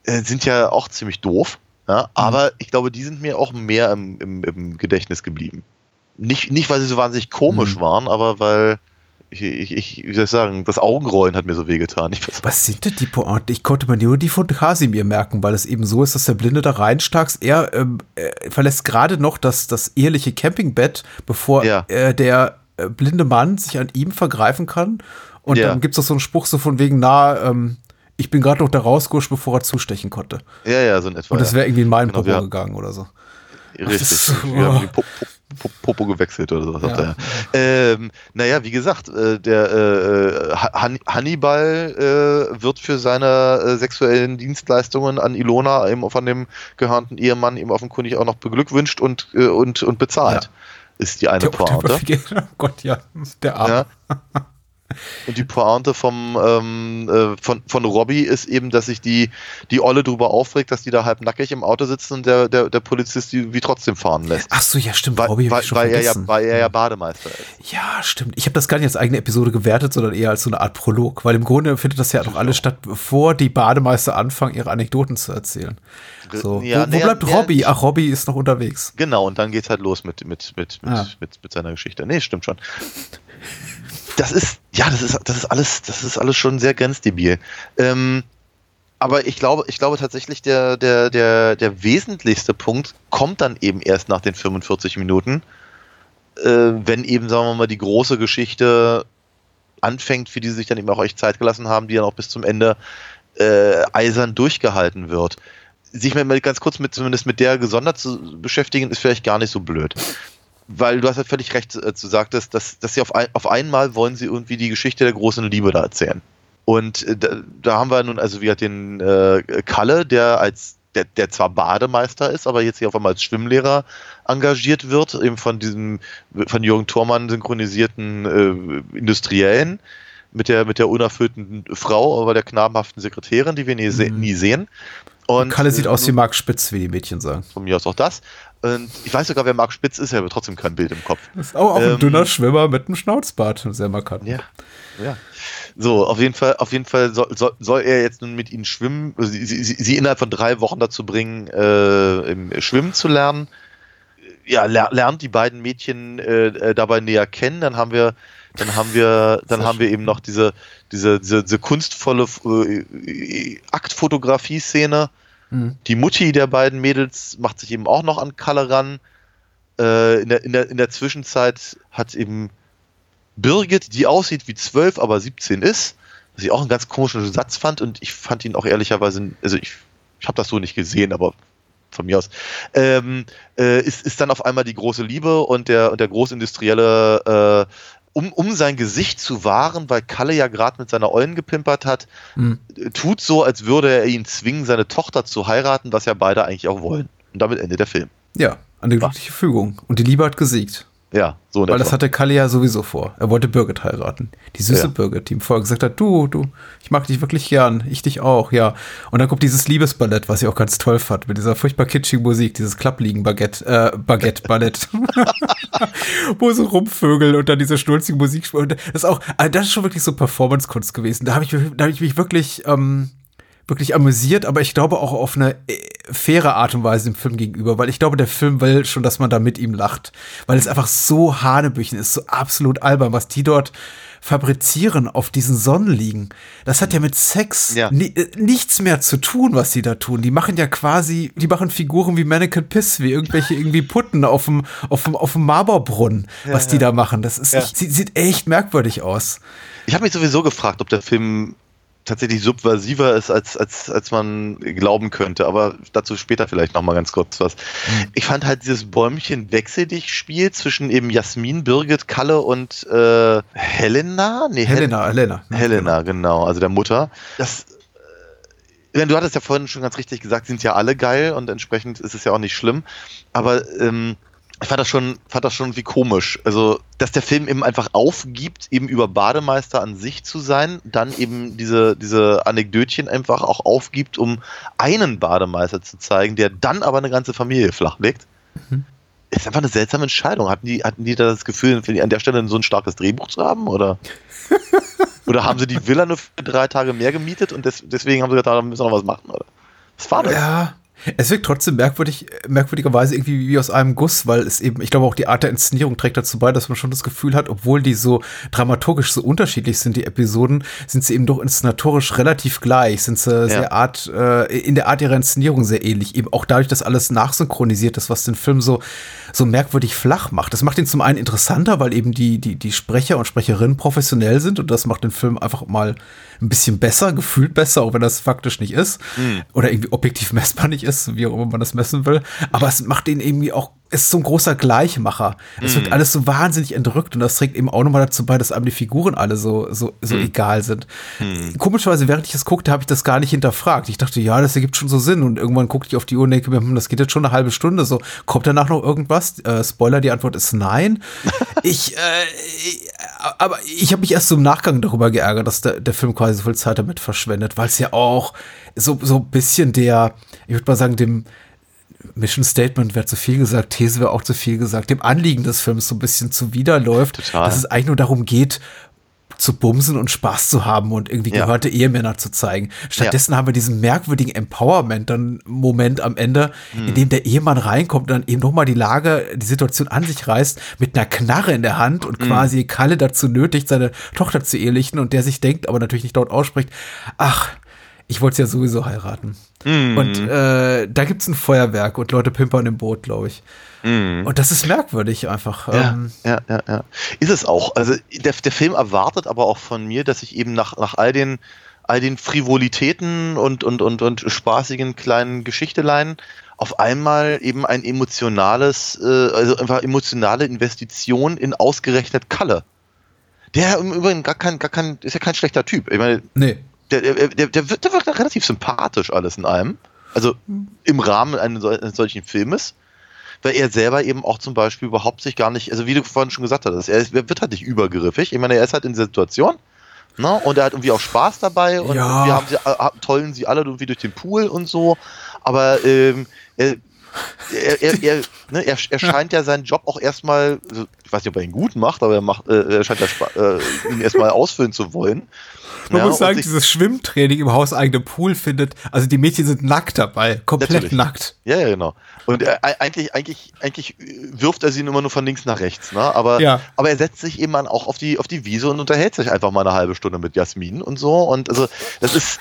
äh, sind ja auch ziemlich doof. Ja? Aber mhm. ich glaube, die sind mir auch mehr im, im, im Gedächtnis geblieben. Nicht, nicht, weil sie so wahnsinnig komisch mhm. waren, aber weil Ich, ich, ich, wie soll ich sagen, das Augenrollen hat mir so wehgetan. Was sind denn die Pointen? Ich konnte mir nur die von Kasimir merken, weil es eben so ist, dass der Blinde da reinstags. Er ähm, äh, verlässt gerade noch das, das eheliche Campingbett, bevor ja. äh, der äh, blinde Mann sich an ihm vergreifen kann. Und ja. dann gibt es doch so einen Spruch so von wegen, na, ähm, ich bin gerade noch da rausgerutscht, bevor er zustechen konnte. Ja, ja, so in etwa. Und das wäre ja. irgendwie in meinen genau, Popo gegangen oder so. Richtig. Ach, das ist so, wir oh. haben die Pop, Pop. Popo gewechselt oder sowas. Ja. Ähm, naja, wie gesagt, äh, der äh, Han- Hannibal äh, wird für seine äh, sexuellen Dienstleistungen an Ilona, eben von dem gehörnten Ehemann, eben offenkundig auch noch beglückwünscht und, äh, und, und bezahlt. Ja. Ist die eine Pointe. Oh Gott, ja, der Arme. Ja. Und die Pointe vom, ähm, äh, von, von Robbie ist eben, dass sich die, die Olle drüber aufregt, dass die da halb nackig im Auto sitzen und der, der, der Polizist die wie trotzdem fahren lässt. Ach so, ja, stimmt. Weil, Robbie weil, schon weil, er, ja, weil er ja Bademeister ist. Ja, stimmt. Ich habe das gar nicht als eigene Episode gewertet, sondern eher als so eine Art Prolog, weil im Grunde findet das ja noch alles statt, bevor die Bademeister anfangen, ihre Anekdoten zu erzählen. So. Ja, wo, wo ja, bleibt ja, Robbie? Ach, Robbie ist noch unterwegs. Genau, und dann geht's halt los mit, mit, mit, mit, ah. mit, mit seiner Geschichte. Nee, stimmt schon. Das ist, ja, das ist, das ist alles, das ist alles schon sehr grenzdebil. Ähm, aber ich glaube, ich glaube tatsächlich, der, der, der, der wesentlichste Punkt kommt dann eben erst nach den fünfundvierzig Minuten, äh, wenn eben, sagen wir mal, die große Geschichte anfängt, für die sie sich dann eben auch echt Zeit gelassen haben, die dann auch bis zum Ende äh, eisern durchgehalten wird. Sich mal ganz kurz mit, zumindest mit der gesondert zu beschäftigen, ist vielleicht gar nicht so blöd. Weil du hast ja völlig recht äh, zu sagtest, dass, dass sie auf, ein, auf einmal wollen sie irgendwie die Geschichte der großen Liebe da erzählen. Und äh, da, da haben wir nun also wieder den äh, Kalle, der als der, der zwar Bademeister ist, aber jetzt hier auf einmal als Schwimmlehrer engagiert wird, eben von diesem von Jürgen Thormann synchronisierten äh, Industriellen mit der mit der unerfüllten Frau, aber der knabenhaften Sekretärin, die wir nie, se- nie sehen. Und, Und Kalle sieht äh, aus wie Marc Spitz, wie die Mädchen sagen. Von mir aus auch das. Und ich weiß sogar, wer Marc Spitz ist, er hat trotzdem kein Bild im Kopf. Das ist auch, auch ähm, ein dünner Schwimmer mit einem Schnauzbart, sehr markant. Ja, ja. So, auf jeden Fall, auf jeden Fall soll, soll, soll er jetzt nun mit ihnen schwimmen, also sie, sie, sie innerhalb von drei Wochen dazu bringen, äh, im Schwimmen zu lernen. ja, ler lernt die beiden Mädchen äh, dabei näher kennen. Dann haben wir, dann haben wir, dann haben wir eben noch diese, diese, diese, diese kunstvolle äh, Aktfotografie-Szene. Mhm. Die Mutti der beiden Mädels macht sich eben auch noch an Kalle ran. Äh, in der, in der, in der Zwischenzeit hat eben Birgit, die aussieht wie zwölf, aber siebzehn ist, was ich auch einen ganz komischen Satz fand, und ich fand ihn auch ehrlicherweise, also ich, ich habe das so nicht gesehen, aber von mir aus, ähm, äh, ist, ist dann auf einmal die große Liebe, und der, und der Großindustrielle, äh, um, um sein Gesicht zu wahren, weil Kalle ja gerade mit seiner Eulen gepimpert hat, mhm. tut so, als würde er ihn zwingen, seine Tochter zu heiraten, was ja beide eigentlich auch wollen. Und damit endet der Film. Ja, eine glückliche ja. Fügung. Und die Liebe hat gesiegt. Ja, so. Weil das hatte Kalle ja sowieso vor. Er wollte Birgit heiraten. Die süße ja. Birgit, die ihm vorher gesagt hat, du, du, ich mag dich wirklich gern, ich dich auch, ja. Und dann kommt dieses Liebesballett, was ich auch ganz toll fand, mit dieser furchtbar kitschigen Musik, dieses Klappliegen-Baguette, äh, Baguette-Ballett. Wo so rumvögeln und dann diese schnulzige Musik spielen. Das ist auch, das ist schon wirklich so Performance-Kunst gewesen. Da habe ich, da hab ich mich wirklich, ähm, wirklich amüsiert, aber ich glaube auch auf eine faire Art und Weise dem Film gegenüber, weil ich glaube, der Film will schon, dass man da mit ihm lacht, weil es einfach so hanebüchen ist, so absolut albern, was die dort fabrizieren auf diesen Sonnenliegen. Das hat ja mit Sex ja. Ni- nichts mehr zu tun, was die da tun. Die machen ja quasi, die machen Figuren wie Mannequin Piss, wie irgendwelche irgendwie Putten auf dem auf dem auf dem Marmorbrunnen, ja, was die ja. da machen. Das ist ja. echt, sieht, sieht echt merkwürdig aus. Ich habe mich sowieso gefragt, ob der Film tatsächlich subversiver ist, als, als, als man glauben könnte. Aber dazu später vielleicht noch mal ganz kurz was. Ich fand halt dieses Bäumchen-Wechsel-Dich-Spiel zwischen eben Jasmin, Birgit, Kalle und äh, Helena? Nee, Helena, Hel- Helena. Helena, genau, also der Mutter. Das, äh, du hattest ja vorhin schon ganz richtig gesagt, sind ja alle geil und entsprechend ist es ja auch nicht schlimm. Aber ähm, ich fand das schon, fand das schon wie komisch. Also, dass der Film eben einfach aufgibt, eben über Bademeister an sich zu sein, dann eben diese, diese Anekdötchen einfach auch aufgibt, um einen Bademeister zu zeigen, der dann aber eine ganze Familie flachlegt. Mhm. Ist einfach eine seltsame Entscheidung. Hatten die, hatten die da das Gefühl, an der Stelle so ein starkes Drehbuch zu haben, oder? Oder haben sie die Villa nur für drei Tage mehr gemietet und des, deswegen haben sie gedacht, da müssen wir noch was machen, oder? Was war das? Ja. Es wirkt trotzdem merkwürdig, merkwürdigerweise irgendwie wie aus einem Guss, weil es eben, ich glaube auch die Art der Inszenierung trägt dazu bei, dass man schon das Gefühl hat, obwohl die so dramaturgisch so unterschiedlich sind, die Episoden, sind sie eben doch inszenatorisch relativ gleich, sind sie ja. sehr Art, äh, in der Art ihrer Inszenierung sehr ähnlich, eben auch dadurch, dass alles nachsynchronisiert ist, was den Film so, so merkwürdig flach macht. Das macht ihn zum einen interessanter, weil eben die, die, die Sprecher und Sprecherinnen professionell sind, und das macht den Film einfach mal ein bisschen besser, gefühlt besser, auch wenn das faktisch nicht ist, mhm. oder irgendwie objektiv messbar nicht ist, wie auch immer man das messen will, aber es macht ihn irgendwie auch, es ist so ein großer Gleichmacher. Es mm. wird alles so wahnsinnig entrückt, und das trägt eben auch nochmal dazu bei, dass einem die Figuren alle so, so, so mm. egal sind. Mm. Komischerweise, während ich das guckte, habe ich das gar nicht hinterfragt. Ich dachte, ja, das ergibt schon so Sinn, und irgendwann guckte ich auf die Uhr und denke mir, hm, das geht jetzt schon eine halbe Stunde, so, kommt danach noch irgendwas? Äh, Spoiler, die Antwort ist nein. ich, äh, ich, aber ich habe mich erst so im Nachgang darüber geärgert, dass der, der Film quasi so viel Zeit damit verschwendet, weil es ja auch so, so ein bisschen der, ich würde mal sagen, dem Mission Statement wäre zu viel gesagt, These wäre auch zu viel gesagt, dem Anliegen des Films so ein bisschen zuwiderläuft, total. Dass es eigentlich nur darum geht, zu bumsen und Spaß zu haben und irgendwie ja. gehörte Ehemänner zu zeigen. Stattdessen ja. haben wir diesen merkwürdigen Empowerment-Moment am Ende, mhm. in dem der Ehemann reinkommt und dann eben nochmal die Lage, die Situation an sich reißt, mit einer Knarre in der Hand und mhm. quasi Kalle dazu nötigt, seine Tochter zu ehelichten, und der sich denkt, aber natürlich nicht laut ausspricht, ach, ich wollte ja sowieso heiraten. Mm. Und äh, da gibt's ein Feuerwerk und Leute pimpern im Boot, glaube ich. Mm. Und das ist merkwürdig einfach. Ja, ähm. ja, ja, ja. Ist es auch. Also der, der Film erwartet aber auch von mir, dass ich eben nach, nach all den all den Frivolitäten und, und, und, und spaßigen kleinen Geschichteleien auf einmal eben ein emotionales, äh, also einfach emotionale Investition in ausgerechnet Kalle. Der im Übrigen gar kein, gar kein, ist ja kein schlechter Typ. Ich meine, nee. Der, der, der, der wirkt da relativ sympathisch alles in allem, also im Rahmen eines, eines solchen Filmes, weil er selber eben auch zum Beispiel überhaupt sich gar nicht, also wie du vorhin schon gesagt hattest, er, ist, er wird halt nicht übergriffig, ich meine, er ist halt in der Situation, ne? Und er hat irgendwie auch Spaß dabei, und ja. wir haben sie, tollen sie alle irgendwie durch den Pool und so, aber ähm, er, er, er, er, ne, er, er scheint ja seinen Job auch erstmal, ich weiß nicht, ob er ihn gut macht, aber er, macht, äh, er scheint ja, äh, ihn erstmal ausfüllen zu wollen. Man ja, muss sagen, dieses Schwimmtraining im hauseigenen Pool findet, also die Mädchen sind nackt dabei, komplett natürlich. nackt. Ja, ja, genau. Und er, eigentlich, eigentlich, eigentlich wirft er sie immer nur von links nach rechts, ne? Aber, ja. aber er setzt sich eben auch auf die, auf die Wiese und unterhält sich einfach mal eine halbe Stunde mit Jasmin und so. Und also das ist,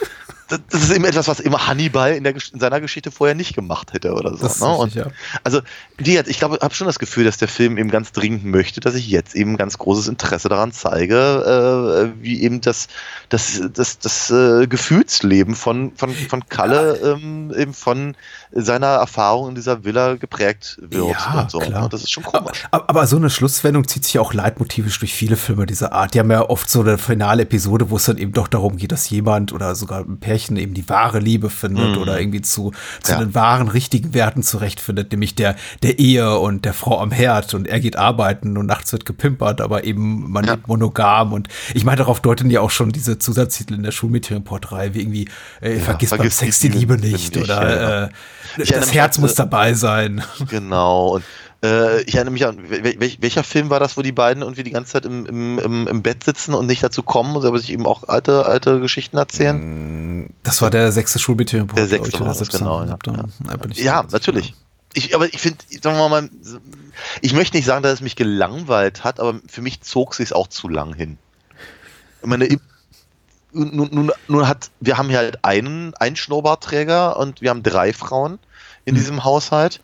das ist eben etwas, was immer Hannibal in, der, in seiner Geschichte vorher nicht gemacht hätte oder so. Das ne? Und richtig, ja. Also die hat, ich glaube, ich habe schon das Gefühl, dass der Film eben ganz dringend möchte, dass ich jetzt eben ganz großes Interesse daran zeige, äh, wie eben das, das, das, das, das äh, Gefühlsleben von, von, von Kalle ähm, eben von seiner Erfahrung in dieser Villa geprägt wird. Ja, und so. Klar. Das ist schon komisch. Aber, aber so eine Schlusswendung zieht sich auch leitmotivisch durch viele Filme dieser Art. Die haben ja oft so eine finale Episode, wo es dann eben doch darum geht, dass jemand oder sogar ein Pärchen eben die wahre Liebe findet mhm. oder irgendwie zu, zu ja. den wahren, richtigen Werten zurechtfindet, nämlich der, der Ehe und der Frau am Herd, und er geht arbeiten und nachts wird gepimpert, aber eben man ja. lebt monogam, und ich meine, darauf deuten ja auch schon diese Zusatztitel in der Schulmädchen-Report-Reihe, wie irgendwie äh, ja, vergiss beim Sex die Liebe nicht, nicht oder ja, ja. Äh, Ich das Herz muss dabei sein. Genau. Und äh, ich erinnere mich an, wel, welcher Film war das, wo die beiden irgendwie die ganze Zeit im, im, im Bett sitzen und nicht dazu kommen, aber sich eben auch alte, alte Geschichten erzählen? Das war der sechste Schulmädchen-Report. Der sechste war das, genau. Ja, da, ja. Da ja natürlich. Ich, aber ich finde, sagen wir mal, ich möchte nicht sagen, dass es mich gelangweilt hat, aber für mich zog es sich auch zu lang hin. Ich meine, Nun, nun, nun hat, wir haben hier halt einen, einen Schnurrbartträger und wir haben drei Frauen in diesem Haushalt.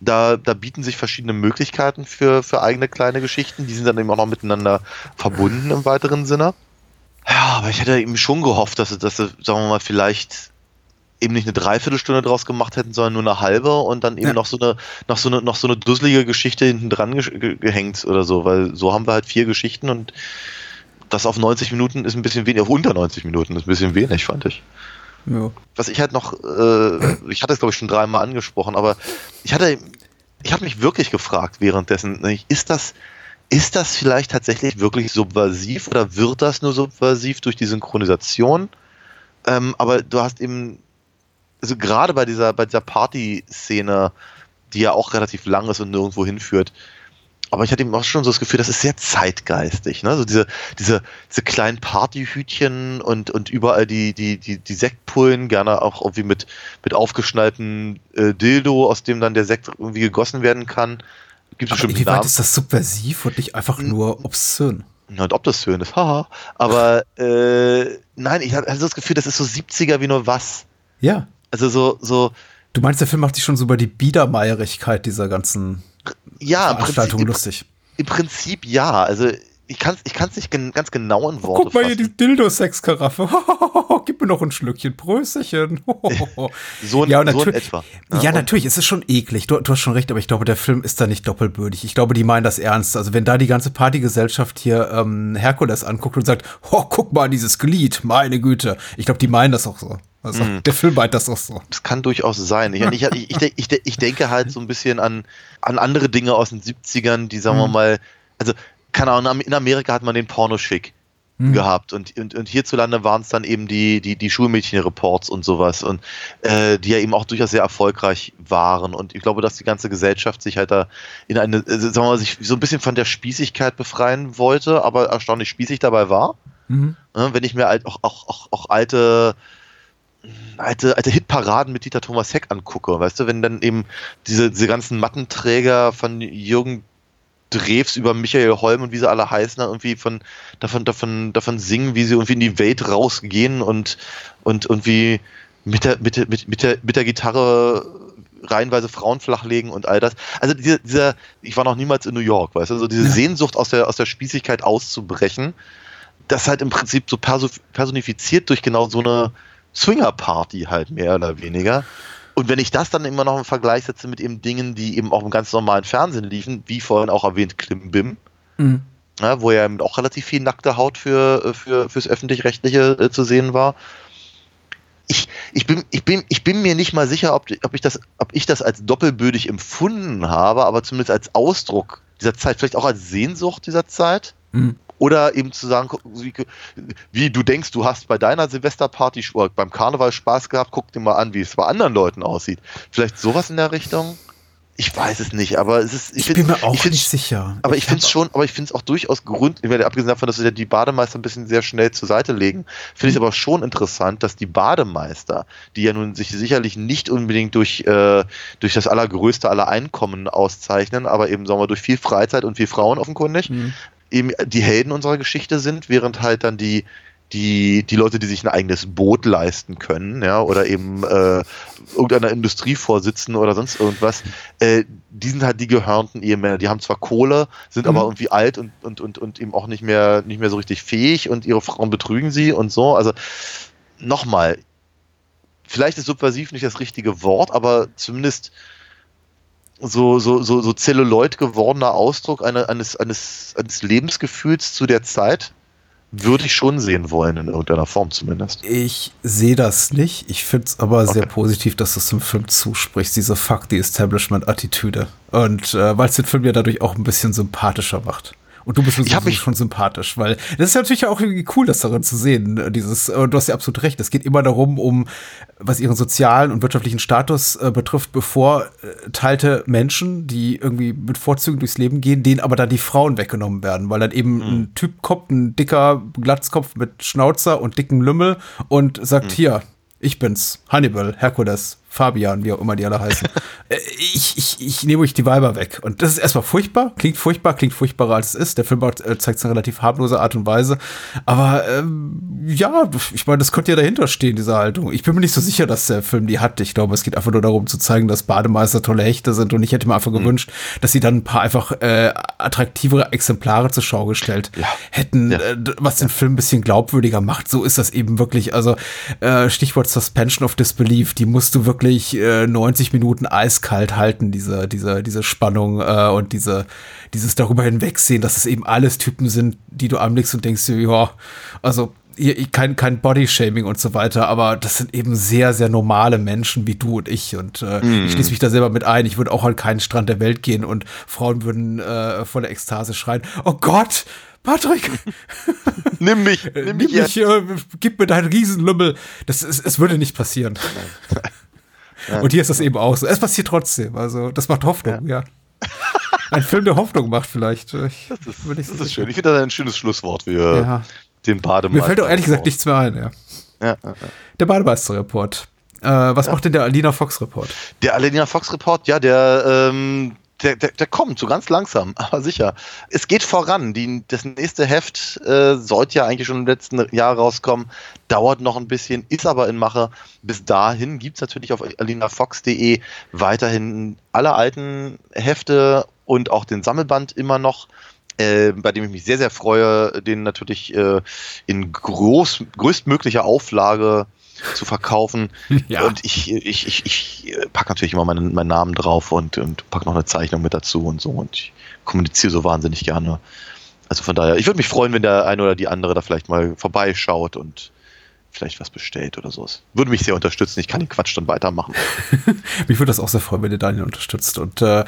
Da, da bieten sich verschiedene Möglichkeiten für, für eigene kleine Geschichten. Die sind dann eben auch noch miteinander verbunden im weiteren Sinne. Ja, aber ich hätte eben schon gehofft, dass sie, dass sie, sagen wir mal, vielleicht eben nicht eine Dreiviertelstunde draus gemacht hätten, sondern nur eine halbe und dann eben ja. noch so eine, noch so eine, noch so eine dusselige Geschichte hinten dran ge- gehängt oder so, weil so haben wir halt vier Geschichten und das auf neunzig Minuten ist ein bisschen wenig, auf unter neunzig Minuten ist ein bisschen wenig, fand ich. Ja. Was ich halt noch, äh, ich hatte es glaube ich schon dreimal angesprochen, aber ich hatte, ich habe mich wirklich gefragt währenddessen, ist das, ist das vielleicht tatsächlich wirklich subversiv oder wird das nur subversiv durch die Synchronisation? Ähm, aber du hast eben, also gerade bei dieser, bei dieser Party-Szene, die ja auch relativ lang ist und nirgendwo hinführt, aber ich hatte eben auch schon so das Gefühl, das ist sehr zeitgeistig, ne? So diese, diese, diese kleinen Partyhütchen und, und überall die, die, die, die Sektpullen, gerne auch irgendwie mit, mit aufgeschnallten äh, Dildo, aus dem dann der Sekt irgendwie gegossen werden kann. Gibt's schon inwieweit Namen? Ist das subversiv und nicht einfach nur obszön? Na, und ob das schön ist, haha. Aber äh, nein, ich hatte so das Gefühl, das ist so siebziger wie nur was. Ja. Also so, so. Du meinst, der Film macht sich schon so über die Biedermeierigkeit dieser ganzen. Ja, im Prinzip, lustig. Im, im Prinzip ja. Also ich kann es ich kann's nicht gen- ganz genau in Worte fassen. Guck mal fassen. Hier die Dildo-Sex-Karaffe. Gib mir noch ein Schlückchen, Prösterchen. so, ja, so in etwa. Ja, ja natürlich, es ist schon eklig. Du, du hast schon recht, aber ich glaube, der Film ist da nicht doppelbödig. Ich glaube, die meinen das ernst. Also wenn da die ganze Partygesellschaft hier ähm, Herkules anguckt und sagt, oh, guck mal dieses Glied, meine Güte. Ich glaube, die meinen das auch so. Also, mm. Der Film meint das auch so. Das kann durchaus sein. Ich, ich, ich, ich, ich denke halt so ein bisschen an, an andere Dinge aus den siebzigern, die, sagen mm. wir mal, also, keine Ahnung, in Amerika hat man den Pornoschick mm. gehabt und, und, und hierzulande waren es dann eben die, die, die Schulmädchen-Reports und sowas und äh, die ja eben auch durchaus sehr erfolgreich waren. Und ich glaube, dass die ganze Gesellschaft sich halt da in eine, also, sagen wir mal, sich so ein bisschen von der Spießigkeit befreien wollte, aber erstaunlich spießig dabei war. Mm. Ja, wenn ich mir halt auch, auch, auch, auch alte Alte, alte Hitparaden mit Dieter Thomas Heck angucke, weißt du, wenn dann eben diese, diese ganzen Mattenträger von Jürgen Drews über Michael Holm und wie sie alle heißen, dann irgendwie von, davon, davon, davon singen, wie sie irgendwie in die Welt rausgehen und, und irgendwie mit der, mit, mit, mit der, mit der Gitarre reihenweise Frauen flachlegen und all das. Also dieser, dieser, ich war noch niemals in New York, weißt du, so diese Sehnsucht aus der, aus der Spießigkeit auszubrechen, das halt im Prinzip so personifiziert durch genau so eine Swinger-Party halt mehr oder weniger. Und wenn ich das dann immer noch im Vergleich setze mit eben Dingen, die eben auch im ganz normalen Fernsehen liefen, wie vorhin auch erwähnt, Klimbim, mhm. ja, wo ja eben auch relativ viel nackte Haut für, für, fürs Öffentlich-Rechtliche äh, zu sehen war. Ich, ich, bin, ich, bin, ich bin mir nicht mal sicher, ob, ob, ich das, ob ich das als doppelbödig empfunden habe, aber zumindest als Ausdruck dieser Zeit, vielleicht auch als Sehnsucht dieser Zeit. Mhm. Oder eben zu sagen, wie, wie du denkst, du hast bei deiner Silvesterparty beim Karneval Spaß gehabt, guck dir mal an, wie es bei anderen Leuten aussieht. Vielleicht sowas in der Richtung? Ich weiß es nicht, aber es ist. Ich, ich bin mir auch ich nicht sicher. Aber ich, ich finde es schon, aber ich finde es auch durchaus Grund, ich werde abgesehen davon, dass wir die Bademeister ein bisschen sehr schnell zur Seite legen, finde ich es aber schon interessant, dass die Bademeister, die ja nun sich sicherlich nicht unbedingt durch, äh, durch das allergrößte aller Einkommen auszeichnen, aber eben, sagen wir, durch viel Freizeit und viel Frauen offenkundig, mhm. eben die Helden unserer Geschichte sind, während halt dann die Die, die Leute, die sich ein eigenes Boot leisten können, ja, oder eben äh, irgendeiner Industrie vorsitzen oder sonst irgendwas, äh, die sind halt die gehörnten Ehemänner. Die haben zwar Kohle, sind mhm. aber irgendwie alt und, und, und, und eben auch nicht mehr, nicht mehr so richtig fähig und ihre Frauen betrügen sie und so. Also nochmal, vielleicht ist subversiv nicht das richtige Wort, aber zumindest so, so, so, so zelluloid gewordener Ausdruck einer, eines, eines, eines Lebensgefühls zu der Zeit. Würde ich schon sehen wollen, in irgendeiner Form zumindest. Ich sehe das nicht. Ich finde es aber okay. sehr positiv, dass du es zum Film zusprichst, diese Fuck-the-Establishment-Attitüde. Und äh, weil es den Film ja dadurch auch ein bisschen sympathischer macht. Und du bist ich hab mich schon sympathisch, weil das ist natürlich auch irgendwie cool, das darin zu sehen. Dieses, du hast ja absolut recht, es geht immer darum, um was ihren sozialen und wirtschaftlichen Status äh, betrifft, bevorteilte Menschen, die irgendwie mit Vorzügen durchs Leben gehen, denen aber dann die Frauen weggenommen werden, weil dann eben mhm. ein Typ kommt, ein dicker Glatzkopf mit Schnauzer und dicken Lümmel und sagt, mhm. hier, ich bin's, Hannibal, Herkules, Fabian, wie auch immer die alle heißen. ich, ich, ich nehme euch die Weiber weg. Und das ist erstmal furchtbar, klingt furchtbar, klingt furchtbarer als es ist. Der Film zeigt es in relativ harmloser Art und Weise. Aber ähm, ja, ich meine, das könnte ja dahinter stehen, diese Haltung. Ich bin mir nicht so sicher, dass der Film die hat. Ich glaube, es geht einfach nur darum zu zeigen, dass Bademeister tolle Hechte sind. Und ich hätte mir einfach mhm. gewünscht, dass sie dann ein paar einfach äh, attraktivere Exemplare zur Schau gestellt ja. hätten, ja. Äh, was den Film ein bisschen glaubwürdiger macht. So ist das eben wirklich. Also äh, Stichwort Suspension of Disbelief, die musst du wirklich neunzig Minuten eiskalt halten, diese, diese, diese Spannung äh, und diese, dieses darüber hinwegsehen, dass es eben alles Typen sind, die du anblickst und denkst, ja, also hier, kein, kein Bodyshaming und so weiter, aber das sind eben sehr, sehr normale Menschen wie du und ich und äh, mm. ich schließe mich da selber mit ein, ich würde auch an keinen Strand der Welt gehen und Frauen würden äh, voller Ekstase schreien, oh Gott, Patrick, nimm mich, nimm mich, nimm mich äh, gib mir deinen Riesenlümmel, das, es, es würde nicht passieren. Ja. Und hier ist das eben auch so. Es passiert trotzdem. Also, das macht Hoffnung, ja. ja. Ein Film, der Hoffnung macht, vielleicht. Ich, das ist, das so ist schön. Ich finde das ein schönes Schlusswort für ja. den Bademeister. Mir fällt auch ehrlich gesagt nichts mehr ein, ja. ja, ja, ja. Der Bademeister-Report. Äh, was ja. macht denn der Alina Fox-Report? Der Alina Fox-Report, ja, der. Ähm Der, der, der kommt so ganz langsam, aber sicher. Es geht voran. Die, das nächste Heft äh, sollte ja eigentlich schon im letzten Jahr rauskommen. Dauert noch ein bisschen, ist aber in Mache. Bis dahin gibt es natürlich auf alinafox punkt de weiterhin alle alten Hefte und auch den Sammelband immer noch, äh, bei dem ich mich sehr, sehr freue, den natürlich äh, in groß, größtmöglicher Auflage zu verkaufen. Ja. Und ich, ich, ich, ich packe natürlich immer meinen, meinen Namen drauf und, und packe noch eine Zeichnung mit dazu und so. Und ich kommuniziere so wahnsinnig gerne. Also von daher, ich würde mich freuen, wenn der eine oder die andere da vielleicht mal vorbeischaut und vielleicht was bestellt oder so. Würde mich sehr unterstützen. Ich kann den Quatsch dann weitermachen. Mich würde das auch sehr freuen, wenn ihr Daniel unterstützt. Und äh,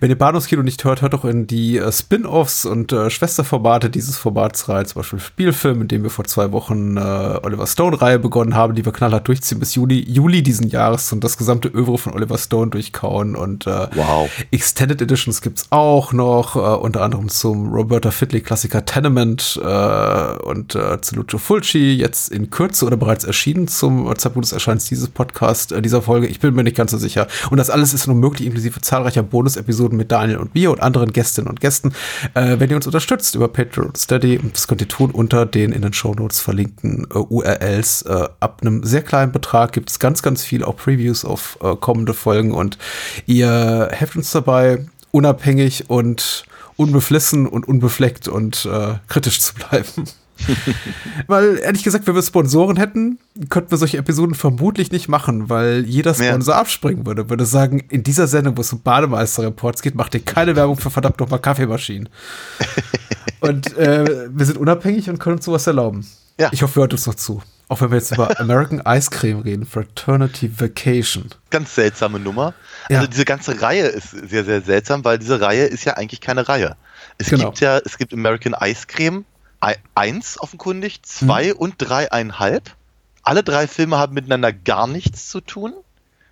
wenn ihr Bahnhofskino nicht hört, hört doch in die äh, Spin-Offs und äh, Schwesterformate dieses Formats rein. Zum Beispiel Spielfilm, in dem wir vor zwei Wochen äh, Oliver Stone-Reihe begonnen haben, die wir knallhart durchziehen bis Juli, Juli diesen Jahres und das gesamte Övre von Oliver Stone durchkauen. Und äh, wow. Extended Editions gibt's auch noch, äh, unter anderem zum Roberta Fidley-Klassiker Tenement äh, und äh, zu Lucio Fulci, jetzt in Kürze oder bereits erschienen zum Zeitpunkt des Erscheins dieses Podcast, dieser Folge. Ich bin mir nicht ganz so sicher. Und das alles ist nur möglich, inklusive zahlreicher Bonus-Episoden mit Daniel und mir und anderen Gästinnen und Gästen, äh, wenn ihr uns unterstützt über Patreon und Steady. Und das könnt ihr tun unter den in den Shownotes verlinkten äh, U R Ls. Äh, ab einem sehr kleinen Betrag gibt es ganz, ganz viel, auch Previews auf äh, kommende Folgen. Und ihr helft uns dabei, unabhängig und unbeflissen und unbefleckt und äh, kritisch zu bleiben. Weil, ehrlich gesagt, wenn wir Sponsoren hätten, könnten wir solche Episoden vermutlich nicht machen, weil jeder Sponsor ja. abspringen würde. Würde sagen, in dieser Sendung, wo es um Bademeister-Reports geht, macht ihr keine Werbung für verdammt nochmal Kaffeemaschinen. Und äh, wir sind unabhängig und können uns sowas erlauben. Ja. Ich hoffe, ihr hört uns noch zu. Auch wenn wir jetzt über American Eiskrem reden, Fraternity Vacation. Ganz seltsame Nummer. Also ja. diese ganze Reihe ist sehr, sehr seltsam, weil diese Reihe ist ja eigentlich keine Reihe. Es genau. gibt ja, es gibt American Eiskrem, eins offenkundig, zwei mhm. und dreieinhalb. Alle drei Filme haben miteinander gar nichts zu tun.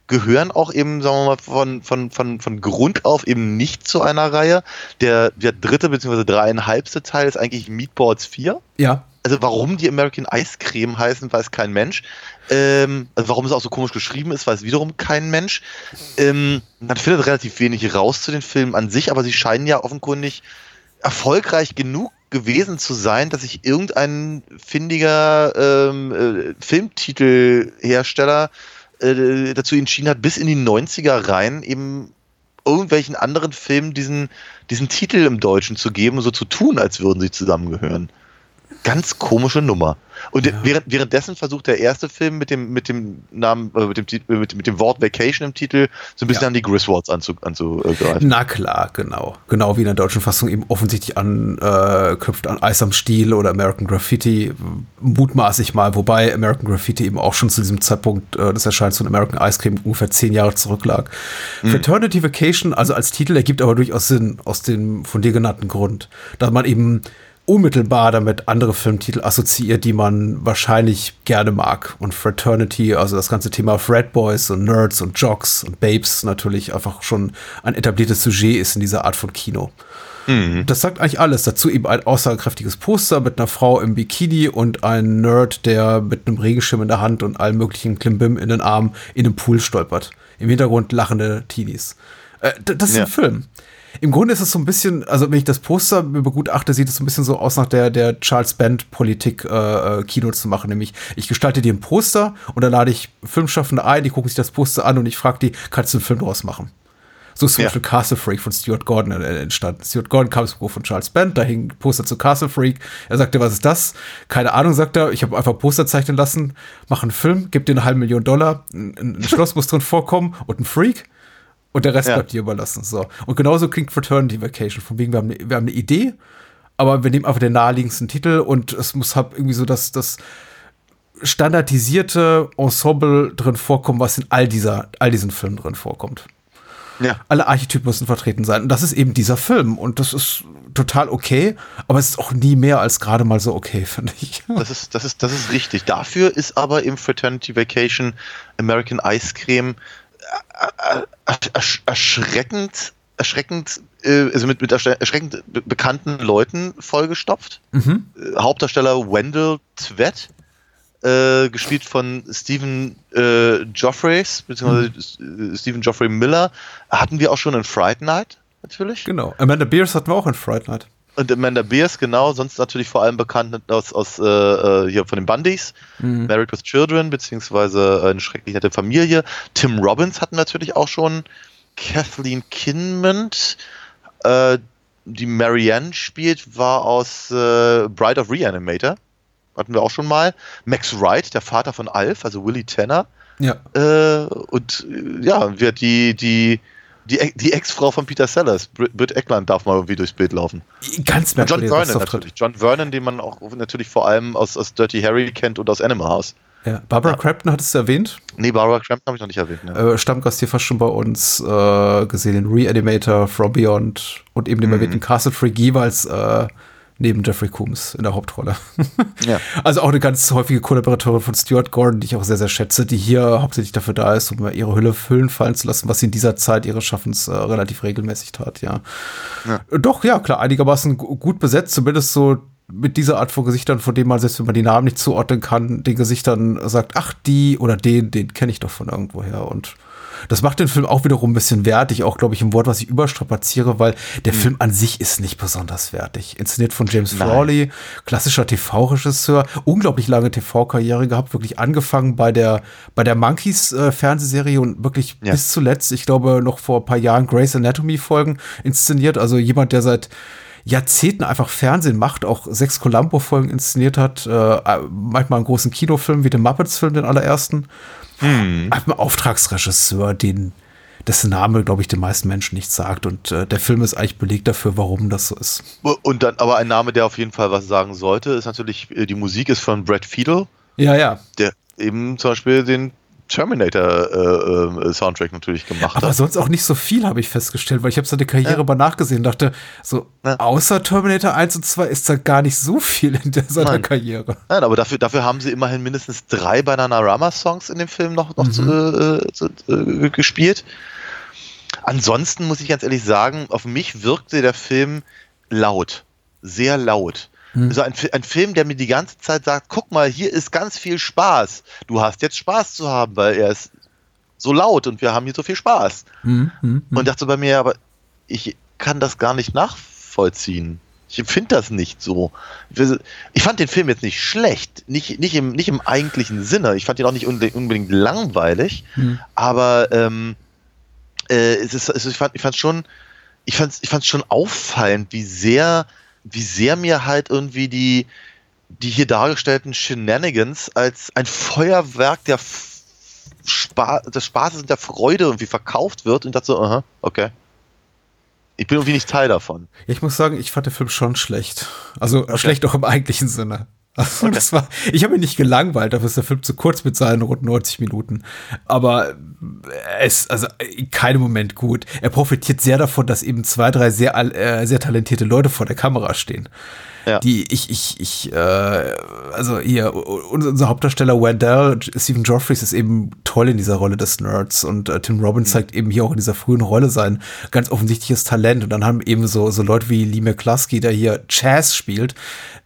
gehören auch eben, sagen wir mal, von, von, von, von Grund auf eben nicht zu einer Reihe. Der, der dritte bzw. dreieinhalbste Teil ist eigentlich Meatballs vier. Ja. Also warum die American Eiskrem heißen, weiß kein Mensch. Ähm, also warum es auch so komisch geschrieben ist, weiß wiederum kein Mensch. Ähm, man findet relativ wenig raus zu den Filmen an sich, aber sie scheinen ja offenkundig erfolgreich genug gewesen zu sein, dass sich irgendein findiger ähm, äh, Filmtitelhersteller äh, dazu entschieden hat, bis in die neunziger rein eben irgendwelchen anderen Filmen diesen, diesen Titel im Deutschen zu geben und so zu tun, als würden sie zusammengehören. Ganz komische Nummer. Und ja. während, währenddessen versucht der erste Film mit dem, mit dem Namen, äh, mit, dem, mit, mit dem Wort Vacation im Titel so ein bisschen ja. an die Griswolds anzugreifen. Na klar, genau. Genau wie in der deutschen Fassung eben offensichtlich anknüpft äh, an Eis am Stiel oder American Graffiti, mutmaß ich mal. Wobei American Graffiti eben auch schon zu diesem Zeitpunkt äh, des Erscheins von American Eiskrem ungefähr zehn Jahre zurücklag. Mhm. Fraternity Vacation, also als Titel, ergibt aber durchaus Sinn aus dem von dir genannten Grund, dass man eben unmittelbar damit andere Filmtitel assoziiert, die man wahrscheinlich gerne mag. Und Fraternity, also das ganze Thema Frat Boys und Nerds und Jocks und Babes natürlich einfach schon ein etabliertes Sujet ist in dieser Art von Kino. Mhm. Das sagt eigentlich alles. Dazu eben ein aussagekräftiges Poster mit einer Frau im Bikini und ein Nerd, der mit einem Regenschirm in der Hand und allen möglichen Klimbim in den Armen in den Pool stolpert. Im Hintergrund lachende Teenies. Äh, das ist ja. ein Film. Im Grunde ist es so ein bisschen, also wenn ich das Poster begutachte, sieht es so ein bisschen so aus nach der, der Charles Band Politik, äh, Kino zu machen. Nämlich, ich gestalte dir ein Poster und dann lade ich Filmschaffende ein, die gucken sich das Poster an und ich frage die, kannst du einen Film draus machen? So ist zum Beispiel ja. Castle Freak von Stuart Gordon entstanden. Stuart Gordon kam zum Buch von Charles Band, da hing Poster zu Castle Freak. Er sagte, was ist das? Keine Ahnung, sagt er. Ich habe einfach Poster zeichnen lassen, mache einen Film, gib dir eine halbe Million Dollar, ein, ein Schloss muss drin vorkommen und ein Freak. Und der Rest ja. bleibt dir überlassen. So. Und genauso klingt Fraternity Vacation. Von wegen, wir haben, wir haben eine Idee, aber wir nehmen einfach den naheliegendsten Titel und es muss halt irgendwie so das, das standardisierte Ensemble drin vorkommen, was in all, dieser, all diesen Filmen drin vorkommt. Ja. Alle Archetypen müssen vertreten sein. Und das ist eben dieser Film. Und das ist total okay, aber es ist auch nie mehr als gerade mal so okay, finde ich. Das ist, das, ist, das ist richtig. Dafür ist aber im Fraternity Vacation American Eiskrem erschreckend, erschreckend, also mit, mit erschreckend bekannten Leuten vollgestopft. Mhm. Hauptdarsteller Wendell Twett, äh, gespielt von Stephen äh, Geoffreys, beziehungsweise mhm. Stephen Geoffrey Miller, hatten wir auch schon in Fright Night, natürlich. Genau, Amanda Bearse hatten wir auch in Fright Night. Und Amanda Bearse, genau, sonst natürlich vor allem bekannt aus, aus äh, hier von den Bundys, mhm. Married with Children, beziehungsweise Eine schrecklich nette Familie. Tim Robbins hatten natürlich auch schon, Kathleen Kinmont, äh, die Marianne spielt, war aus äh, Bride of Reanimator, hatten wir auch schon mal. Max Wright, der Vater von Alf, also Willie Tanner. Ja. Äh, und ja, wird die, die Die, die Ex-Frau von Peter Sellers, Britt Eklund, darf mal irgendwie durchs Bild laufen. Ganz merkwürdig. John Vernon natürlich. John Vernon, den man auch natürlich vor allem aus, aus Dirty Harry kennt und aus Animal House. Ja. Barbara ja. Crampton hattest du erwähnt? Nee, Barbara Crampton habe ich noch nicht erwähnt. Ne. Äh, Stammgast hier fast schon bei uns äh, gesehen. Reanimator, From Beyond und eben dem mhm. erwähnten Castle Freak jeweils äh, neben Jeffrey Combs in der Hauptrolle. ja. Also auch eine ganz häufige Kollaboratorin von Stuart Gordon, die ich auch sehr, sehr schätze, die hier hauptsächlich dafür da ist, um ihre Hülle Hüllen fallen zu lassen, was sie in dieser Zeit ihres Schaffens äh, relativ regelmäßig tat, ja. ja. Doch, ja, klar, einigermaßen gut besetzt, zumindest so mit dieser Art von Gesichtern, von denen man, selbst wenn man die Namen nicht zuordnen kann, den Gesichtern sagt, ach, die oder den, den kenne ich doch von irgendwoher. Und das macht den Film auch wiederum ein bisschen wertig, auch, glaube ich, im Wort, was ich überstrapaziere, weil der mhm. Film an sich ist nicht besonders wertig. Inszeniert von James Frawley, klassischer T V-Regisseur, unglaublich lange T V-Karriere gehabt, wirklich angefangen bei der, bei der Monkeys-Fernsehserie äh, und wirklich ja. bis zuletzt, ich glaube, noch vor ein paar Jahren Grey's Anatomy-Folgen inszeniert. Also jemand, der seit Jahrzehnten einfach Fernsehen macht, auch sechs Columbo-Folgen inszeniert hat, äh, manchmal einen großen Kinofilm wie den Muppets-Film, den allerersten. Hm. Ein Auftragsregisseur, den dessen Name, glaube ich, den meisten Menschen nichts sagt. Und äh, der Film ist eigentlich Beleg dafür, warum das so ist. Und dann aber ein Name, der auf jeden Fall was sagen sollte, ist natürlich, die Musik ist von Brad Fiedel. Ja, ja. Der eben zum Beispiel den Terminator-Soundtrack äh, äh, natürlich gemacht aber hat. Aber sonst auch nicht so viel, habe ich festgestellt, weil ich habe seine Karriere ja. mal nachgesehen und dachte, so ja. außer Terminator eins und zwei ist da gar nicht so viel in der, seiner Nein. Karriere. Nein, aber dafür, dafür haben sie immerhin mindestens drei Bananarama-Songs in dem Film noch, noch mhm. zu, äh, zu, äh, gespielt. Ansonsten muss ich ganz ehrlich sagen, auf mich wirkte der Film laut, sehr laut. Also ein, ein Film, der mir die ganze Zeit sagt, guck mal, hier ist ganz viel Spaß. Du hast jetzt Spaß zu haben, weil er ist so laut und wir haben hier so viel Spaß. Hm, hm, hm. Und dachte bei mir, aber ich kann das gar nicht nachvollziehen. Ich empfinde das nicht so. Ich fand den Film jetzt nicht schlecht, nicht, nicht, im, nicht im eigentlichen Sinne. Ich fand ihn auch nicht unbedingt langweilig, hm. aber ähm, äh, es ist, es ist, ich fand es ich fand schon, ich fand, ich fand schon auffallend, wie sehr... wie sehr mir halt irgendwie die, die hier dargestellten Shenanigans als ein Feuerwerk der F- Spa- des Spaßes und der Freude irgendwie verkauft wird und dachte so, aha, okay. Ich bin irgendwie nicht Teil davon. Ich muss sagen, ich fand den Film schon schlecht. Also okay. schlecht auch im eigentlichen Sinne. Also, okay. das war, ich habe mich nicht gelangweilt, dafür ist der Film zu kurz mit seinen rund neunzig Minuten. Aber es, also in keinem Moment gut. Er profitiert sehr davon, dass eben zwei, drei sehr, äh, sehr talentierte Leute vor der Kamera stehen. Ja. Die, ich, ich, ich, äh, also hier, unser, unser Hauptdarsteller Wendell, Stephen Geoffreys ist eben toll in dieser Rolle des Nerds und äh, Tim Robbins mhm. zeigt eben hier auch in dieser frühen Rolle sein ganz offensichtliches Talent und dann haben eben so, so Leute wie Lee McCluskey, der hier Chaz spielt,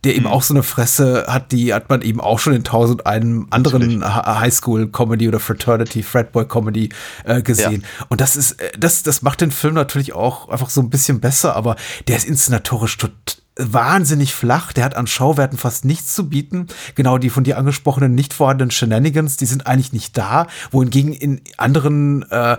der mhm. eben auch so eine Fresse hat, die hat man eben auch schon in tausend einem anderen H- Highschool-Comedy oder Fraternity, Fratboy-Comedy äh, gesehen. Ja. Und das ist, das, das macht den Film natürlich auch einfach so ein bisschen besser, aber der ist inszenatorisch total wahnsinnig flach, der hat an Schauwerten fast nichts zu bieten. Genau die von dir angesprochenen, nicht vorhandenen Shenanigans, die sind eigentlich nicht da, wohingegen in anderen äh,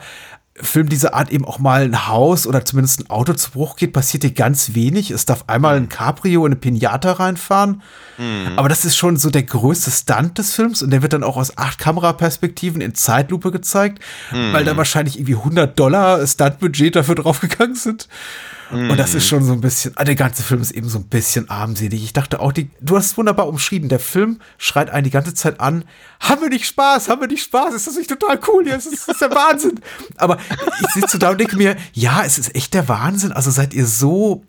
Filmen dieser Art eben auch mal ein Haus oder zumindest ein Auto zu Bruch geht, passiert hier ganz wenig. Es darf einmal ein Cabrio in eine Pinata reinfahren, mhm. aber das ist schon so der größte Stunt des Films und der wird dann auch aus acht Kameraperspektiven in Zeitlupe gezeigt, mhm. weil da wahrscheinlich irgendwie hundert Dollar Stuntbudget dafür draufgegangen sind. Und das ist schon so ein bisschen, der ganze Film ist eben so ein bisschen armselig. Ich dachte auch, die, du hast es wunderbar umschrieben, der Film schreit einen die ganze Zeit an, haben wir nicht Spaß, haben wir nicht Spaß, ist das nicht total cool hier, ist das, ist der Wahnsinn. Aber ich sitze da und denke mir, ja, es ist echt der Wahnsinn, also seid ihr so,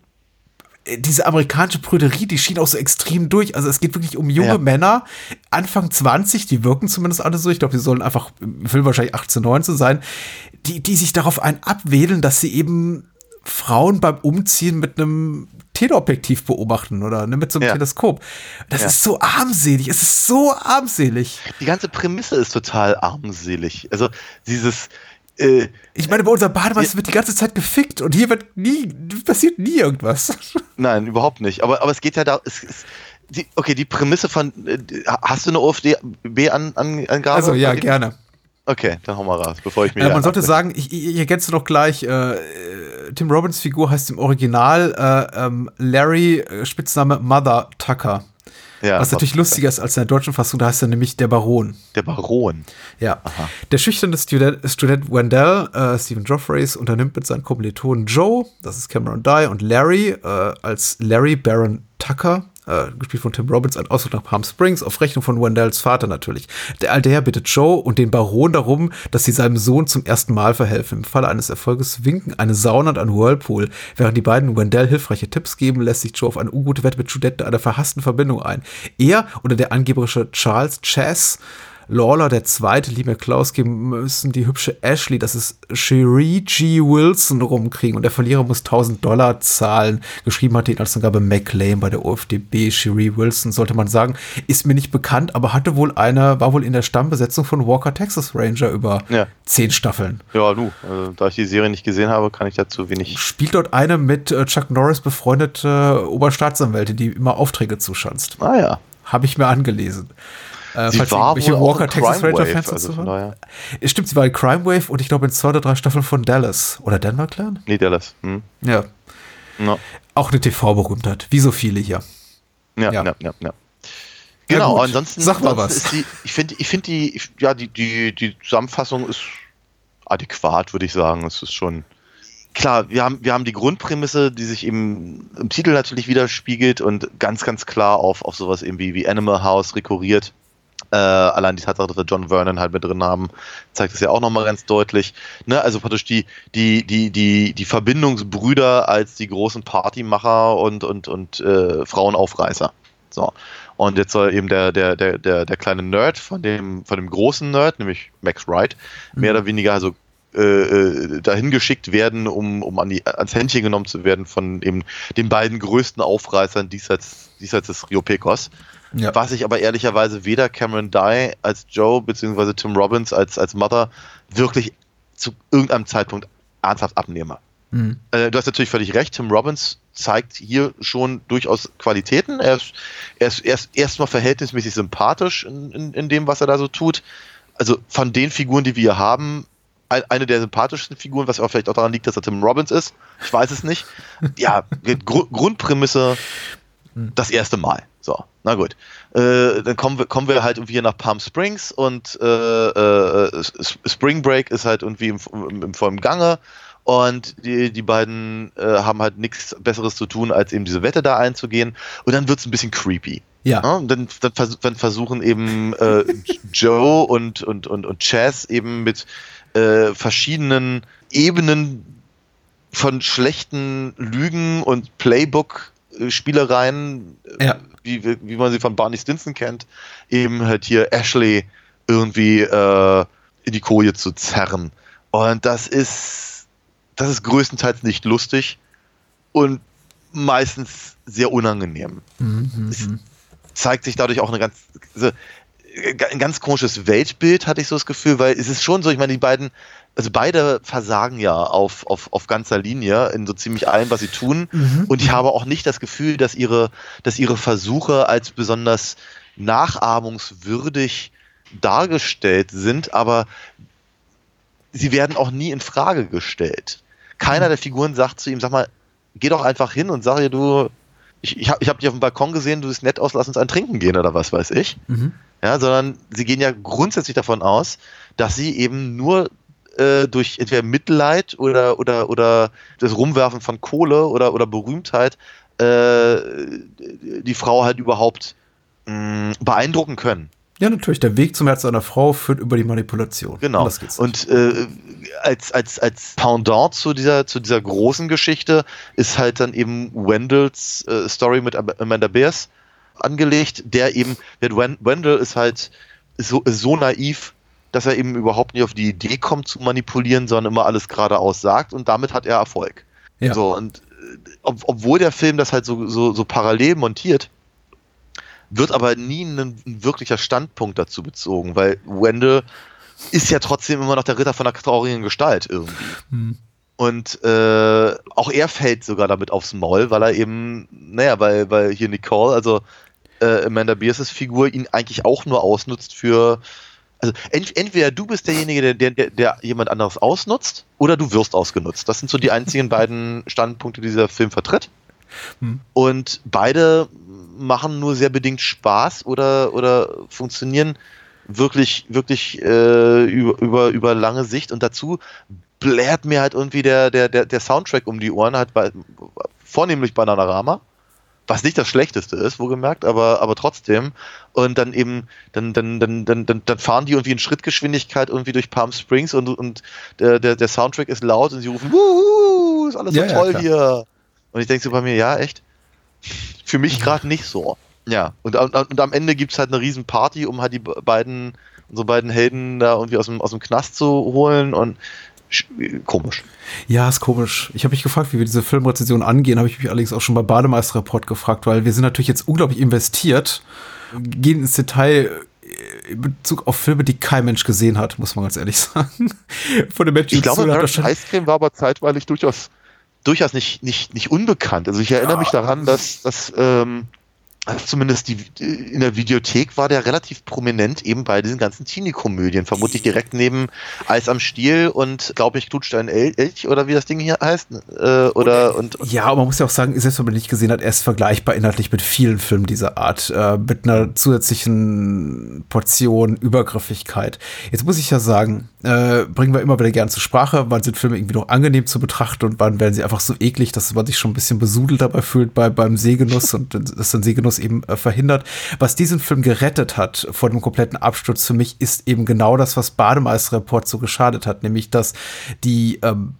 diese amerikanische Prüderie, die schien auch so extrem durch, also es geht wirklich um junge ja. Männer, Anfang zwanzig, die wirken zumindest alle so, ich glaube, die sollen einfach im Film wahrscheinlich achtzehn, neunzehn sein, die, die sich darauf einen abwedeln, dass sie eben Frauen beim Umziehen mit einem Teleobjektiv beobachten oder ne, mit so einem ja. Teleskop. Das ja. ist so armselig. Es ist so armselig. Die ganze Prämisse ist total armselig. Also dieses äh, ich meine, bei unserem Bademeister ja. wird die ganze Zeit gefickt und hier wird nie passiert nie irgendwas. Nein, überhaupt nicht. Aber, aber es geht ja da. Es, es, die, okay, die Prämisse von hast du eine O F D B-Angabe? Also ja, gerne. Okay, dann hau mal raus, bevor ich mir... Äh, man sollte sagen, ich, ich ergänze doch gleich, äh, Tim Robbins Figur heißt im Original äh, ähm, Larry, Spitzname Mother Tucker. Ja, was natürlich lustiger ist als in der deutschen Fassung, da heißt er nämlich der Baron. Der Baron. Ja. Aha. Der schüchterne Student, Student Wendell, äh, Stephen Geoffreys, unternimmt mit seinen Kommilitonen Joe, das ist Cameron Dye, und Larry, äh, als Larry Baron Tucker, Äh, gespielt von Tim Robbins, ein Ausflug nach Palm Springs, auf Rechnung von Wendells Vater natürlich. Der alte Herr bittet Joe und den Baron darum, dass sie seinem Sohn zum ersten Mal verhelfen. Im Falle eines Erfolges winken eine Sauna und ein Whirlpool. Während die beiden Wendell hilfreiche Tipps geben, lässt sich Joe auf eine ungute Wette mit Studenten einer verhassten Verbindung ein. Er oder der angeberische Charles Chaz Lawler, der zweite, Lee McCluskey, müssen die hübsche Ashley, das ist Cherie G. Wilson, rumkriegen. Und der Verlierer muss tausend Dollar zahlen. Geschrieben hatte ihn als Angabe McLean bei der O F D B. Cherie Wilson, sollte man sagen, ist mir nicht bekannt, aber hatte wohl eine, war wohl in der Stammbesetzung von Walker Texas Ranger über ja. zehn Staffeln. Ja, du, also, da ich die Serie nicht gesehen habe, kann ich dazu wenig... Spielt dort eine mit äh, Chuck Norris befreundete äh, Oberstaatsanwältin, die immer Aufträge zuschanzt. Ah ja. Habe ich mir angelesen. Äh, sie war wohl Walker Texas Ranger Fans also von daher. Stimmt, sie war in Crime Wave und ich glaube in zwei oder drei Staffeln von Dallas. Oder Denver Clan? Nee, Dallas. Hm. Ja. No. Auch eine T V-Berühmtheit, wie so viele hier. Ja, ja, ja, ja. ja. Genau, ja, ansonsten. Sag mal was. Ist die, ich finde ich find die, ich, ja, die, die, die Zusammenfassung ist adäquat, würde ich sagen. Es ist schon. Klar, wir haben, wir haben die Grundprämisse, die sich eben im Titel natürlich widerspiegelt und ganz, ganz klar auf, auf sowas eben wie, wie Animal House rekurriert. Äh, allein die Tatsache, dass wir John Vernon halt mit drin haben, zeigt es ja auch nochmal ganz deutlich. Ne? Also praktisch die, die, die, die, die Verbindungsbrüder als die großen Partymacher und, und, und äh, Frauenaufreißer. So. Und jetzt soll eben der, der, der, der, der kleine Nerd von dem, von dem großen Nerd, nämlich Max Wright, mhm. mehr oder weniger also äh, dahin geschickt werden, um, um an die, ans Händchen genommen zu werden von eben den beiden größten Aufreißern diesseits, diesseits des Rio Pecos. Ja. Was ich aber ehrlicherweise weder Cameron Dye als Joe bzw. Tim Robbins als, als Mother wirklich zu irgendeinem Zeitpunkt ernsthaft abnehme. Mhm. Äh, du hast natürlich völlig recht, Tim Robbins zeigt hier schon durchaus Qualitäten. Er ist, er ist, er ist erstmal verhältnismäßig sympathisch in, in, in dem, was er da so tut. Also von den Figuren, die wir hier haben, eine der sympathischsten Figuren, was auch vielleicht auch daran liegt, dass er Tim Robbins ist. Ich weiß es nicht. Ja, Gru- Grundprämisse das erste Mal. So, na gut. Äh, dann kommen wir, kommen wir halt irgendwie hier nach Palm Springs und äh, äh, Spring Break ist halt irgendwie im, im, im vollen Gange. Und die, die beiden äh, haben halt nichts Besseres zu tun, als eben diese Wette da einzugehen. Und dann wird es ein bisschen creepy. Ja. ja und dann, dann, vers- dann versuchen eben äh, Joe und, und, und, und Chaz eben mit äh, verschiedenen Ebenen von schlechten Lügen und Playbook-Spielereien, ja. wie, wie man sie von Barney Stinson kennt, eben halt hier Ashley irgendwie äh, in die Koje zu zerren. Und das ist Das ist größtenteils nicht lustig und meistens sehr unangenehm. Mhm, es zeigt sich dadurch auch eine ganz, also ein ganz komisches Weltbild, hatte ich so das Gefühl, weil es ist schon so, ich meine, die beiden, also beide versagen ja auf, auf, auf ganzer Linie in so ziemlich allem, was sie tun. Mhm. Und ich habe auch nicht das Gefühl, dass ihre, dass ihre Versuche als besonders nachahmungswürdig dargestellt sind, aber sie werden auch nie in Frage gestellt. Keiner der Figuren sagt zu ihm, sag mal, geh doch einfach hin und sag ihr, du, ich, ich habe ich hab dich auf dem Balkon gesehen, du siehst nett aus, lass uns ein Trinken gehen oder was weiß ich. Mhm. Ja, sondern sie gehen ja grundsätzlich davon aus, dass sie eben nur äh, durch entweder Mitleid oder, oder, oder das Rumwerfen von Kohle oder, oder Berühmtheit äh, die Frau halt überhaupt mh, beeindrucken können. Ja, natürlich. Der Weg zum Herzen einer Frau führt über die Manipulation. Genau. Und äh, als, als, als Pendant zu dieser, zu dieser großen Geschichte ist halt dann eben Wendells äh, Story mit Amanda Bearse angelegt, der eben, Wendell ist halt so, ist so naiv, dass er eben überhaupt nicht auf die Idee kommt zu manipulieren, sondern immer alles geradeaus sagt und damit hat er Erfolg. Ja. So, und ob, obwohl der Film das halt so, so, so parallel montiert, wird aber nie ein, ein wirklicher Standpunkt dazu bezogen, weil Wendell ist ja trotzdem immer noch der Ritter von der traurigen Gestalt irgendwie. Mhm. Und äh, auch er fällt sogar damit aufs Maul, weil er eben, naja, weil, weil hier Nicole, also äh, Amanda Bearses Figur, ihn eigentlich auch nur ausnutzt für, also ent, entweder du bist derjenige, der, der, der jemand anderes ausnutzt, oder du wirst ausgenutzt. Das sind so die einzigen beiden Standpunkte, die dieser Film vertritt. Mhm. Und beide machen nur sehr bedingt Spaß oder, oder funktionieren wirklich, wirklich äh, über, über, über lange Sicht. Und dazu blärt mir halt irgendwie der, der, der Soundtrack um die Ohren, halt bei, vornehmlich Bananarama, was nicht das Schlechteste ist, wohlgemerkt, aber, aber trotzdem. Und dann eben, dann, dann, dann, dann, dann fahren die irgendwie in Schrittgeschwindigkeit irgendwie durch Palm Springs und, und der, der, der Soundtrack ist laut und sie rufen, wuhu, ist alles so ja, toll ja, hier. Und ich denke so bei mir, ja, echt? Für mich gerade nicht so. Ja, und, und, und am Ende gibt es halt eine riesen Party, um halt die beiden, unsere beiden Helden da irgendwie aus dem, aus dem Knast zu holen und komisch. Ja, ist komisch. Ich habe mich gefragt, wie wir diese Filmrezension angehen, habe ich mich allerdings auch schon bei Bademeister Report gefragt, weil wir sind natürlich jetzt unglaublich investiert, gehen ins Detail in Bezug auf Filme, die kein Mensch gesehen hat, muss man ganz ehrlich sagen. Von dem Menschen ich glaube, American Eiskrem war aber zeitweilig durchaus durchaus nicht, nicht, nicht unbekannt. Also ich erinnere ja. mich daran, dass, dass ähm, also zumindest die, in der Videothek war der relativ prominent eben bei diesen ganzen Teenie-Komödien. Vermutlich direkt neben Eis am Stiel und, glaube ich, Klutscht ein Elch oder wie das Ding hier heißt. Äh, oder, und, und ja, und man muss ja auch sagen, selbst wenn man nicht gesehen hat, er ist vergleichbar inhaltlich mit vielen Filmen dieser Art. Äh, mit einer zusätzlichen Portion Übergriffigkeit. Jetzt muss ich ja sagen, äh, bringen wir immer wieder gern zur Sprache. Wann sind Filme irgendwie noch angenehm zu betrachten und wann werden sie einfach so eklig, dass man sich schon ein bisschen besudelt dabei fühlt bei, beim Sehgenuss und dass dann Sehgenuss Virus eben äh, verhindert. Was diesen Film gerettet hat vor dem kompletten Absturz für mich, ist eben genau das, was Bademeister Report so geschadet hat, nämlich dass die ähm,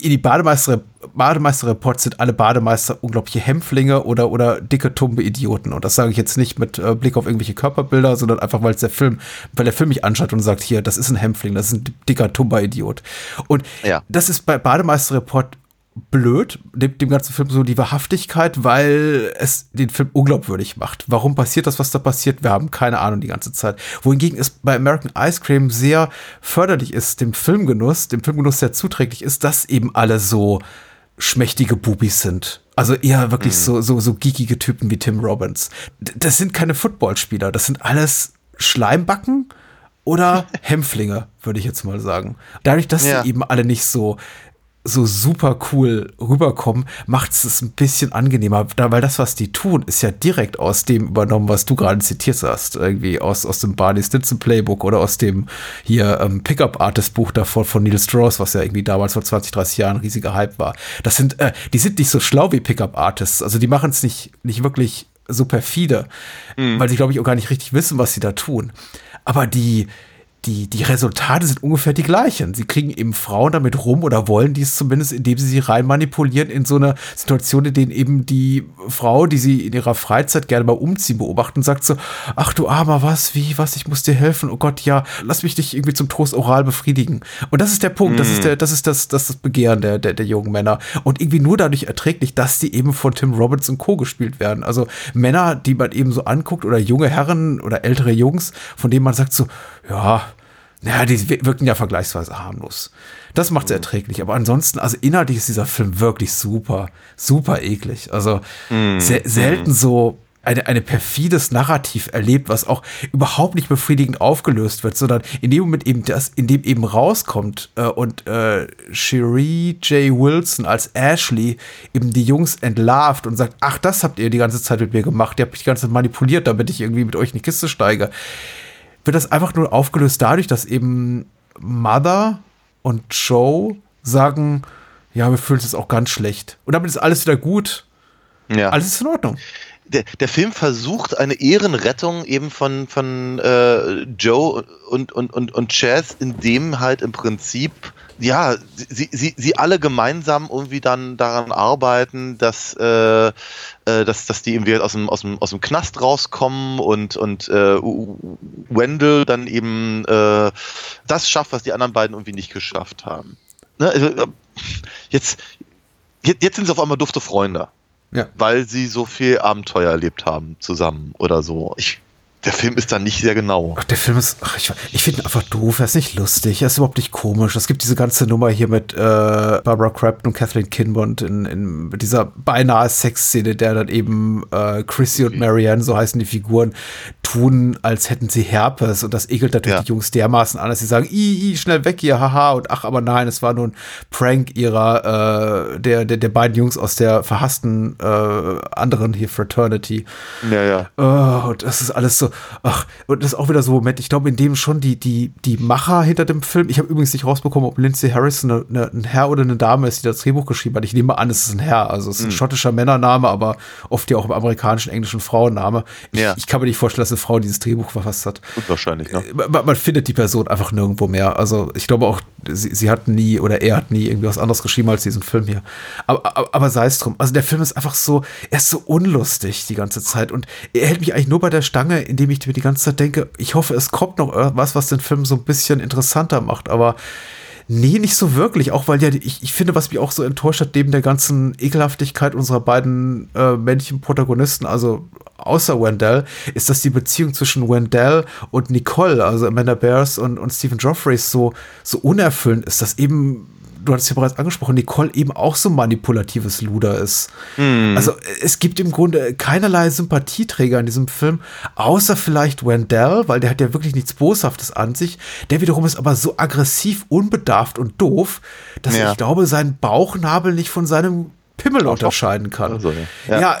die Bademeister Bademeister Report sind alle Bademeister unglaubliche Hämpflinge oder oder dicke, tumbe Idioten. Und das sage ich jetzt nicht mit äh, Blick auf irgendwelche Körperbilder, sondern einfach, weil es der Film, weil der Film mich anschaut und sagt, hier, das ist ein Hämpfling, das ist ein dicker, tumber Idiot. Und ja, das ist bei Bademeister Report blöd, dem, dem ganzen Film so die Wahrhaftigkeit, weil es den Film unglaubwürdig macht. Warum passiert das, was da passiert? Wir haben keine Ahnung die ganze Zeit. Wohingegen es bei American Eiskrem sehr förderlich ist, dem Filmgenuss, dem Filmgenuss sehr zuträglich ist, dass eben alle so schmächtige Bubis sind. Also eher wirklich mhm. so, so, so geekige Typen wie Tim Robbins. D- das sind keine Footballspieler, das sind alles Schleimbacken oder Hämpflinge, würde ich jetzt mal sagen. Dadurch, dass ja. sie eben alle nicht so so super cool rüberkommen, macht es ein bisschen angenehmer, weil das, was die tun, ist ja direkt aus dem übernommen, was du gerade zitiert hast, irgendwie aus, aus dem Barney Stinson Playbook oder aus dem hier ähm, Pickup-Artist-Buch davon von Neil Strauss, was ja irgendwie damals vor zwanzig, dreißig Jahren ein riesiger Hype war. Das sind, äh, die sind nicht so schlau wie Pickup-Artists, also die machen es nicht, nicht wirklich so perfide, mhm. weil sie, glaube ich, auch gar nicht richtig wissen, was sie da tun. Aber die Die, die Resultate sind ungefähr die gleichen. Sie kriegen eben Frauen damit rum oder wollen dies zumindest, indem sie sie rein manipulieren in so eine Situation, in denen eben die Frau, die sie in ihrer Freizeit gerne mal umziehen beobachten, und sagt so, ach du Armer, was, wie, was, ich muss dir helfen, oh Gott, ja, lass mich dich irgendwie zum Trost oral befriedigen. Und das ist der Punkt, mhm. das ist der, das ist das, das, das Begehren der, der, der jungen Männer. Und irgendwie nur dadurch erträglich, dass die eben von Tim Robbins und Co. gespielt werden. Also Männer, die man eben so anguckt oder junge Herren oder ältere Jungs, von denen man sagt so, ja, naja, die wirken ja vergleichsweise harmlos. Das macht es erträglich. Aber ansonsten, also inhaltlich ist dieser Film wirklich super, super eklig. Also mm. se- selten so eine, eine perfides Narrativ erlebt, was auch überhaupt nicht befriedigend aufgelöst wird, sondern in dem Moment eben das, in dem eben rauskommt äh, und äh, Cherie J. Wilson als Ashley eben die Jungs entlarvt und sagt, ach, das habt ihr die ganze Zeit mit mir gemacht, ihr habt mich die ganze Zeit manipuliert, damit ich irgendwie mit euch in die Kiste steige. Wird das einfach nur aufgelöst dadurch, dass eben Mother und Joe sagen, ja, wir fühlen uns jetzt auch ganz schlecht. Und damit ist alles wieder gut. Ja. Alles ist in Ordnung. Der, der Film versucht eine Ehrenrettung eben von, von äh, Joe und, und, und, und Chaz, indem halt im Prinzip, ja, sie, sie, sie alle gemeinsam irgendwie dann daran arbeiten, dass, äh, dass, dass die irgendwie aus dem, aus dem, aus dem Knast rauskommen und, und äh, Wendell dann eben äh, das schafft, was die anderen beiden irgendwie nicht geschafft haben. Ne? Jetzt, jetzt sind sie auf einmal dufte Freunde. Ja. Weil sie so viel Abenteuer erlebt haben zusammen oder so. Ich, der Film ist dann nicht sehr genau. Ach, der Film ist, ach, ich, ich finde ihn einfach doof, er ist nicht lustig, er ist überhaupt nicht komisch. Es gibt diese ganze Nummer hier mit äh, Barbara Crabtree und Kathleen Kinbond in, in dieser beinahe Sexszene, der dann eben äh, Chrissy und Marianne, so heißen die Figuren, tun, als hätten sie Herpes. Und das ekelt natürlich ja. die Jungs dermaßen an, dass sie sagen, ii, schnell weg hier, haha. Und ach, aber nein, es war nur ein Prank ihrer, äh, der, der, der beiden Jungs aus der verhassten äh, anderen hier Fraternity. Ja, ja. Äh, und das ist alles so, ach, und das ist auch wieder so ein Moment, ich glaube, in dem schon die, die, die Macher hinter dem Film, ich habe übrigens nicht rausbekommen, ob Lindsay Harrison eine, eine, ein Herr oder eine Dame ist, die das Drehbuch geschrieben hat. Ich nehme an, es ist ein Herr, also es ist ein mhm. schottischer Männername, aber oft ja auch im amerikanischen, englischen Frauenname. Ich, ja. ich kann mir nicht vorstellen, dass eine Frau dieses Drehbuch verfasst hat. Wahrscheinlich, ne? Man, man findet die Person einfach nirgendwo mehr. Also ich glaube auch, sie, sie hat nie oder er hat nie irgendwie was anderes geschrieben als diesen Film hier. Aber, aber, aber sei es drum. Also der Film ist einfach so, er ist so unlustig die ganze Zeit und er hält mich eigentlich nur bei der Stange, indem ich mir die ganze Zeit denke, ich hoffe, es kommt noch was, was den Film so ein bisschen interessanter macht, aber nee, nicht so wirklich, auch weil ja, ich, ich finde, was mich auch so enttäuscht hat, neben der ganzen Ekelhaftigkeit unserer beiden äh, männlichen Protagonisten, also außer Wendell, ist, dass die Beziehung zwischen Wendell und Nicole, also Amanda Bearse und, und Stephen Geoffreys, so, so unerfüllend ist, dass eben, du hattest ja bereits angesprochen, Nicole eben auch so manipulatives Luder ist. Mm. Also es gibt im Grunde keinerlei Sympathieträger in diesem Film, außer vielleicht Wendell, weil der hat ja wirklich nichts Boshaftes an sich. Der wiederum ist aber so aggressiv, unbedarft und doof, dass ja. ich glaube, sein Bauchnabel nicht von seinem Pimmel auch unterscheiden kann. Also, ja. ja,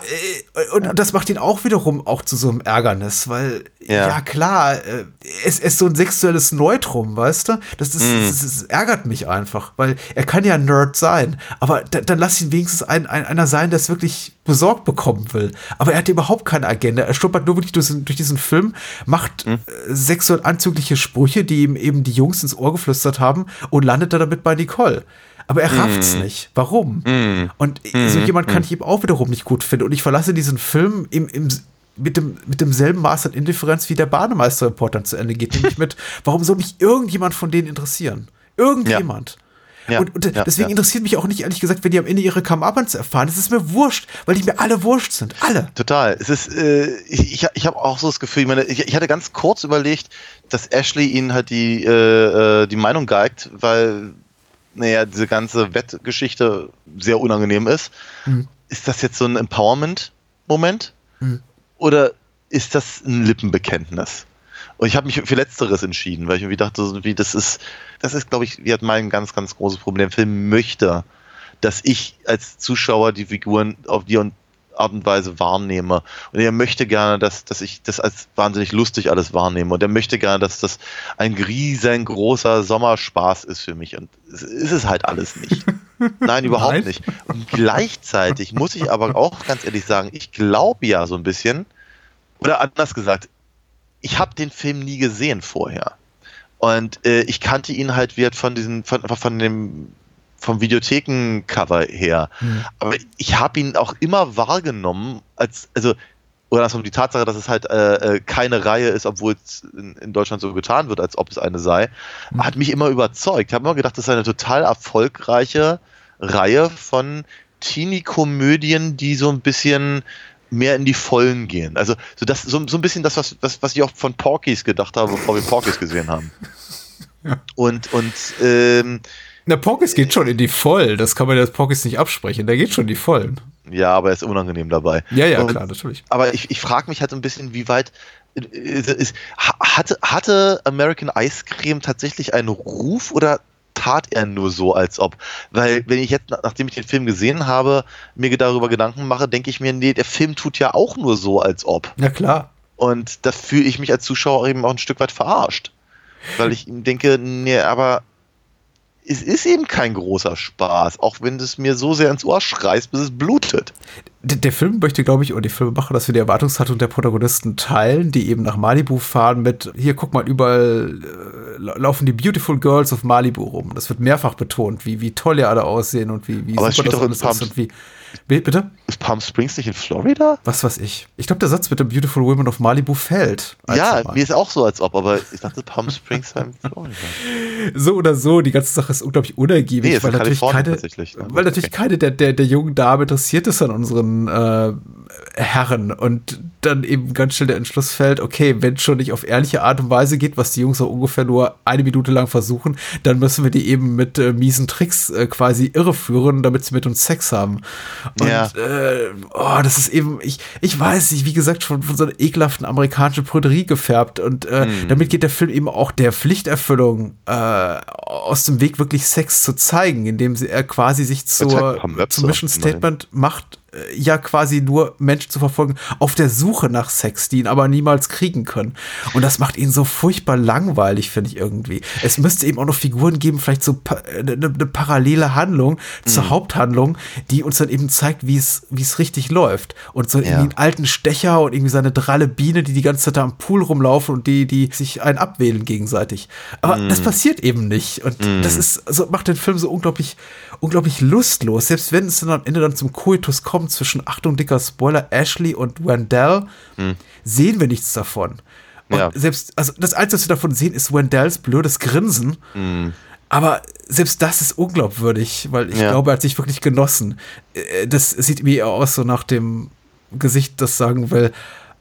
und ja. das macht ihn auch wiederum auch zu so einem Ärgernis, weil, ja, ja klar, es ist so ein sexuelles Neutrum, weißt du? Das, das, mm. das, das ärgert mich einfach, weil er kann ja ein Nerd sein, aber da, dann lass ihn wenigstens ein, ein, einer sein, der es wirklich besorgt bekommen will. Aber er hat überhaupt keine Agenda. Er schnuppert nur wirklich durch, durch diesen Film, macht mm. sexuell anzügliche Sprüche, die ihm eben die Jungs ins Ohr geflüstert haben und landet dann damit bei Nicole. Aber er rafft's mm. nicht. Warum? Mm. Und mm. so jemand kann ich eben auch wiederum nicht gut finden. Und ich verlasse diesen Film im, im, mit, dem, mit demselben Maß an Indifferenz, wie der Bademeister Report dann zu Ende geht. Nämlich mit, warum soll mich irgendjemand von denen interessieren? Irgendjemand. Ja. Ja. Und, und ja. deswegen ja. interessiert mich auch nicht, ehrlich gesagt, wenn die am Ende ihre Come-Up-Ans erfahren. Es ist mir wurscht, weil die mir alle wurscht sind. Alle. Total. Es ist, äh, ich, ich habe auch so das Gefühl, ich, meine, ich, ich hatte ganz kurz überlegt, dass Ashley ihnen halt die, äh, die Meinung geigt, weil naja, diese ganze Wettgeschichte sehr unangenehm ist. Mhm. Ist das jetzt so ein Empowerment-Moment? Mhm. Oder ist das ein Lippenbekenntnis? Und ich habe mich für Letzteres entschieden, weil ich mir dachte, wie das ist, das ist, glaube ich, wie hat mein ganz, ganz großes Problem. Der Film möchte, dass ich als Zuschauer die Figuren auf die Art und Weise wahrnehme. Und er möchte gerne, dass, dass ich das als wahnsinnig lustig alles wahrnehme. Und er möchte gerne, dass das ein riesengroßer Sommerspaß ist für mich. Und es ist es halt alles nicht. Nein, überhaupt Nein. nicht. Und gleichzeitig muss ich aber auch ganz ehrlich sagen, ich glaube ja so ein bisschen, oder anders gesagt, ich habe den Film nie gesehen vorher. Und äh, ich kannte ihn halt wie von diesem, von, von dem vom Videotheken-Cover her. Hm. Aber ich habe ihn auch immer wahrgenommen, als, also, oder also die Tatsache, dass es halt äh, keine Reihe ist, obwohl es in, in Deutschland so getan wird, als ob es eine sei, hm. hat mich immer überzeugt. Ich habe immer gedacht, das ist eine total erfolgreiche Reihe von Teenie-Komödien, die so ein bisschen mehr in die Vollen gehen. Also so, das, so, so ein bisschen das, was, was, was ich auch von Porky's gedacht habe, bevor wir Porky's gesehen haben. Ja. Und, und, ähm, Na, Porky's geht schon in die Vollen. Das kann man ja Porky's nicht absprechen. Der geht schon in die Vollen. Ja, aber er ist unangenehm dabei. Ja, ja, und, klar, natürlich. Aber ich, ich frage mich halt so ein bisschen, wie weit ist, hatte, hatte American Eiskrem tatsächlich einen Ruf oder tat er nur so, als ob? Weil wenn ich jetzt, nachdem ich den Film gesehen habe, mir darüber Gedanken mache, denke ich mir, nee, der Film tut ja auch nur so, als ob. Na klar. Und da fühle ich mich als Zuschauer eben auch ein Stück weit verarscht. Weil ich ihm denke, nee, aber es ist eben kein großer Spaß, auch wenn es mir so sehr ins Ohr schreist, bis es blutet. Der, der Film möchte, glaube ich, oder die Filmemacher, dass wir die Erwartungshaltung der Protagonisten teilen, die eben nach Malibu fahren mit, hier, guck mal, überall äh, laufen die Beautiful Girls of Malibu rum. Das wird mehrfach betont, wie, wie toll die alle aussehen und wie, wie super das alles ist und wie. Bitte? Ist Palm Springs nicht in Florida? Was weiß ich. Ich glaube, der Satz mit dem Beautiful Women of Malibu fällt. Ja, mir ist auch so, als ob, aber ich dachte, Palm Springs sei in Florida. So oder so, die ganze Sache ist unglaublich unergiebig, nee, ist weil, natürlich keine, ne? weil natürlich okay. keine der, der, der jungen Dame interessiert ist an unseren äh, Herren und dann eben ganz schnell der Entschluss fällt, okay, wenn schon nicht auf ehrliche Art und Weise geht, was die Jungs auch ungefähr nur eine Minute lang versuchen, dann müssen wir die eben mit äh, miesen Tricks äh, quasi irreführen, damit sie mit uns Sex haben. Und ja. äh, oh, das ist eben, ich, ich weiß nicht, wie gesagt, schon von so einer ekelhaften amerikanischen Prüderie gefärbt. Und äh, mhm. damit geht der Film eben auch der Pflichterfüllung äh, aus dem Weg, wirklich Sex zu zeigen, indem er quasi sich zur, zum Mission Statement Nein. macht, äh, ja quasi nur Menschen zu verfolgen auf der Suche nach Sex, die ihn aber niemals kriegen können. Und das macht ihn so furchtbar langweilig, finde ich irgendwie. Es müsste eben auch noch Figuren geben, vielleicht so eine pa- ne parallele Handlung zur mhm. Haupthandlung, die uns dann eben zeigt, wie es wie es richtig läuft. Und so ja. einen alten Stecher und irgendwie seine dralle Biene, die die ganze Zeit da am Pool rumlaufen und die, die sich einen abwählen gegenseitig. Aber mm. das passiert eben nicht. Und mm. das ist, also macht den Film so unglaublich, unglaublich lustlos. Selbst wenn es dann am Ende dann zum Koitus kommt zwischen, Achtung, dicker Spoiler, Ashley und Wendell, mm. sehen wir nichts davon. Und ja. selbst, also das Einzige, was wir davon sehen, ist Wendells blödes Grinsen. Mm. Aber selbst das ist unglaubwürdig, weil ich ja. glaube, er hat sich wirklich genossen. Das sieht mir eher aus, so nach dem Gesicht, das sagen will,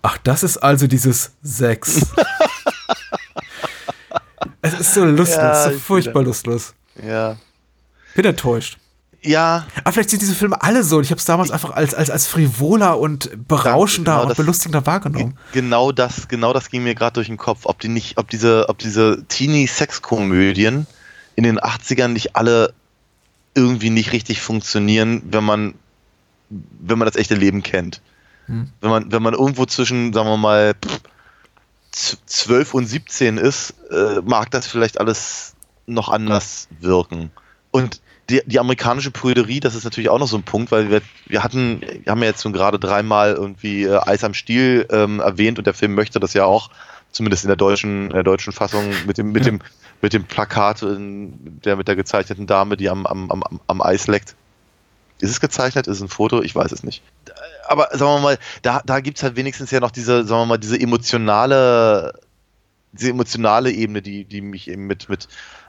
ach, das ist also dieses Sex. Es ist so lustlos, ja, so furchtbar lustlos. Ja. Bin enttäuscht. Ja. Aber vielleicht sind diese Filme alle so. Ich habe es damals einfach als, als, als frivoler und berauschender genau und das, belustigender wahrgenommen. Genau das, genau das ging mir gerade durch den Kopf. Ob die nicht, ob diese, ob diese Teenie-Sex-Komödien in den achtzigern nicht alle irgendwie nicht richtig funktionieren, wenn man wenn man das echte Leben kennt. Hm. Wenn man, wenn man irgendwo zwischen, sagen wir mal, zwölf und siebzehn ist, äh, mag das vielleicht alles noch anders ja. wirken. Und die, die amerikanische Prüderie, das ist natürlich auch noch so ein Punkt, weil wir, wir hatten, wir haben ja jetzt nun gerade dreimal irgendwie äh, Eis am Stiel ähm, erwähnt und der Film möchte das ja auch, zumindest in der deutschen, in der deutschen Fassung, mit dem, mit ja. dem, mit dem Plakat, der mit der gezeichneten Dame, die am, am, am, am Eis leckt. Ist es gezeichnet? Ist es ein Foto? Ich weiß es nicht. Aber sagen wir mal, da, da gibt es halt wenigstens ja noch diese, sagen wir mal, diese emotionale, diese emotionale Ebene, die, die mich eben mit, mit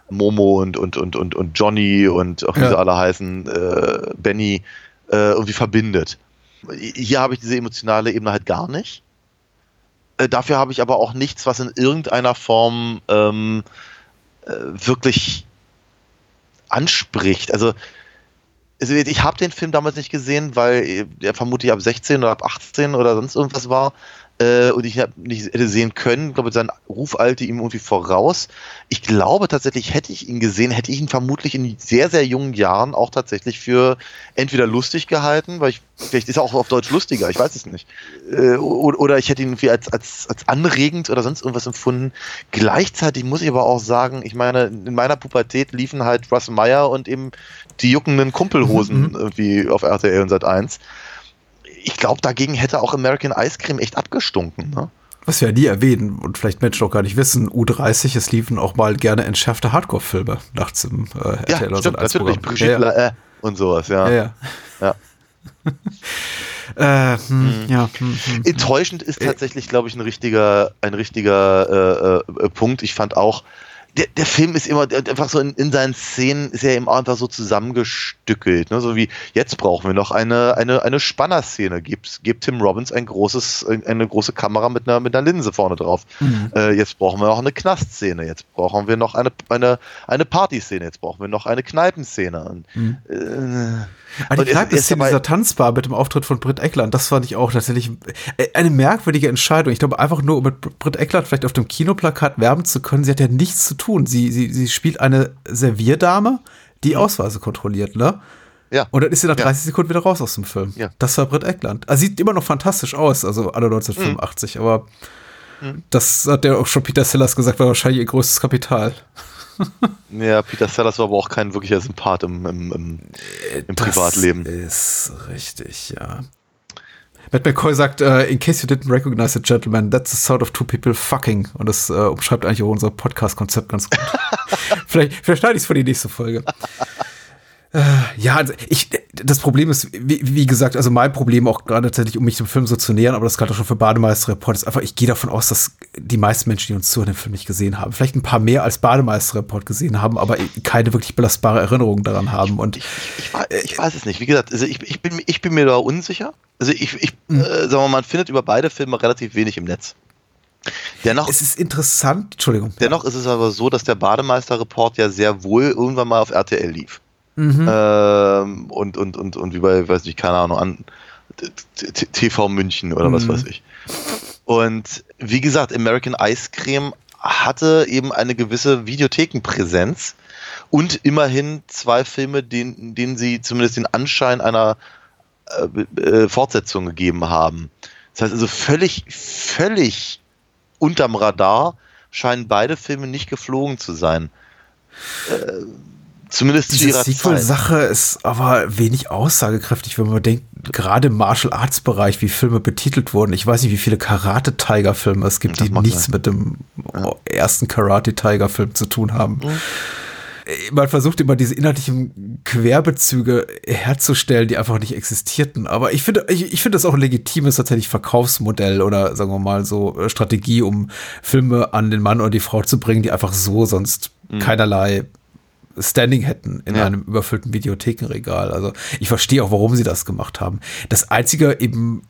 Momo und, und, und, und, und Johnny und auch wie ja. sie alle heißen, äh, Benny, äh, irgendwie verbindet. Hier habe ich diese emotionale Ebene halt gar nicht. Äh, dafür habe ich aber auch nichts, was in irgendeiner Form ähm, äh, wirklich anspricht. Also Also ich habe den Film damals nicht gesehen, weil er vermutlich ab sechzehn oder ab achtzehn oder sonst irgendwas war äh, und ich nicht hätte sehen können. Ich glaube, sein Ruf eilte ihm irgendwie voraus. Ich glaube tatsächlich, hätte ich ihn gesehen, hätte ich ihn vermutlich in sehr, sehr jungen Jahren auch tatsächlich für entweder lustig gehalten, weil ich, vielleicht ist er auch auf Deutsch lustiger, ich weiß es nicht. Äh, oder ich hätte ihn irgendwie als, als, als anregend oder sonst irgendwas empfunden. Gleichzeitig muss ich aber auch sagen, ich meine, in meiner Pubertät liefen halt Russ Meyer und eben die juckenden Kumpelhosen mhm. irgendwie auf R T L und Sat eins. Ich glaube, dagegen hätte auch American Eiskrem echt abgestunken. Ne? Was wir ja nie erwähnen und vielleicht Menschen auch gar nicht wissen, U dreißig, es liefen auch mal gerne entschärfte Hardcore-Filme nachts im äh, R T L ja, und stimmt, Sat eins Programm. Natürlich, ja, ja. Äh, und sowas, ja. ja, ja. ja. äh, hm, ja hm, hm, Enttäuschend ist äh, tatsächlich, glaube ich, ein richtiger, ein richtiger äh, äh, Punkt. Ich fand auch, Der, der Film ist immer einfach so in, in seinen Szenen ist er eben auch einfach so zusammengestückelt, ne? So wie jetzt brauchen wir noch eine eine eine Spanner-Szene. Gibt gibt Tim Robbins ein großes eine große Kamera mit einer mit einer Linse vorne drauf. Mhm. Äh, jetzt brauchen wir noch eine Knast-Szene. Jetzt brauchen wir noch eine eine eine Party-Szene. Jetzt brauchen wir noch eine Kneipenszene. Und, mhm. äh, also die Kneipenszene dieser Tanzbar mit dem Auftritt von Britt Eklund, das fand ich auch tatsächlich eine merkwürdige Entscheidung. Ich glaube einfach nur, um mit Britt Eklund vielleicht auf dem Kinoplakat werben zu können. Sie hat ja nichts zu tun. Tun. Sie, sie, sie spielt eine Servierdame, die Ausweise kontrolliert, ne? Ja. Und dann ist sie nach dreißig ja. Sekunden wieder raus aus dem Film. Ja. Das war Britt Eklund. Also sieht immer noch fantastisch aus, also alle neunzehnhundertfünfundachtzig, mhm. aber mhm. das hat ja auch schon Peter Sellers gesagt, war wahrscheinlich ihr größtes Kapital. Ja, Peter Sellers war aber auch kein wirklicher Sympath im, im, im, im das Privatleben. Ist richtig, ja. Matt McCoy sagt, uh, in case you didn't recognize it, gentlemen, that's the sound of two people fucking. Und das uh, umschreibt eigentlich auch unser Podcast-Konzept ganz gut. Vielleicht, vielleicht schneide ich es für die nächste Folge. uh, ja, also ich, das Problem ist, wie, wie gesagt, also mein Problem auch gerade tatsächlich, um mich dem Film so zu nähern, aber das gerade auch schon für Bademeister Report, ist einfach, ich gehe davon aus, dass die meisten Menschen, die uns zuhören, den Film nicht gesehen haben. Vielleicht ein paar mehr als Bademeister Report gesehen haben, aber keine wirklich belastbare Erinnerungen daran haben. Und ich, ich, ich, weiß, ich weiß es nicht. Wie gesagt, also ich, ich, bin, ich bin mir da unsicher. Also ich, ich äh, sagen wir mal, man findet über beide Filme relativ wenig im Netz. Dennoch, es ist interessant, Entschuldigung. Dennoch ja. ist es aber so, dass der Bademeister-Report ja sehr wohl irgendwann mal auf R T L lief. Mhm. Ähm, und, und, und, und wie bei, weiß nicht, keine Ahnung, an T V München oder mhm. was weiß ich. Und wie gesagt, American Eiskrem hatte eben eine gewisse Videothekenpräsenz und immerhin zwei Filme, denen, denen sie zumindest den Anschein einer Fortsetzung gegeben haben. Das heißt also völlig, völlig unterm Radar scheinen beide Filme nicht geflogen zu sein. Äh, zumindest zu ihrer Zeit. Die Sequel-Sache ist aber wenig aussagekräftig, wenn man denkt, gerade im Martial-Arts-Bereich, wie Filme betitelt wurden. Ich weiß nicht, wie viele Karate-Tiger-Filme es gibt, die nichts mit dem ersten Karate-Tiger-Film zu tun haben. Mhm. Man versucht immer diese inhaltlichen Querbezüge herzustellen, die einfach nicht existierten. Aber ich finde, ich, ich finde das auch ein legitimes tatsächlich Verkaufsmodell oder sagen wir mal so Strategie, um Filme an den Mann oder die Frau zu bringen, die einfach so sonst mhm. keinerlei Standing hätten in ja. einem überfüllten Videothekenregal. Also ich verstehe auch, warum sie das gemacht haben. Das einzige eben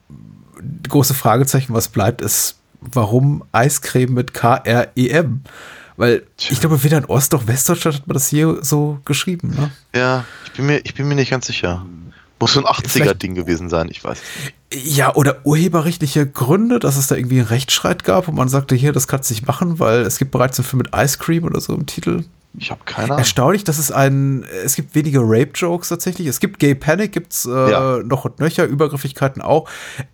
große Fragezeichen, was bleibt, ist, warum Eiscreme mit K R E M? Weil ich glaube, weder in Ost- noch Westdeutschland hat man das hier so geschrieben, ne? Ja, ich bin mir, ich bin mir nicht ganz sicher. Muss so ein achtziger-Ding gewesen sein, ich weiß nicht. Ja, oder urheberrechtliche Gründe, dass es da irgendwie einen Rechtsstreit gab und man sagte, hier, das kannst du nicht machen, weil es gibt bereits einen Film mit Ice Cream oder so im Titel. Ich habe keine Ahnung. Erstaunlich, dass es ein, es gibt wenige Rape-Jokes tatsächlich. Es gibt Gay Panic, gibt's äh, ja. noch und nöcher, Übergriffigkeiten auch.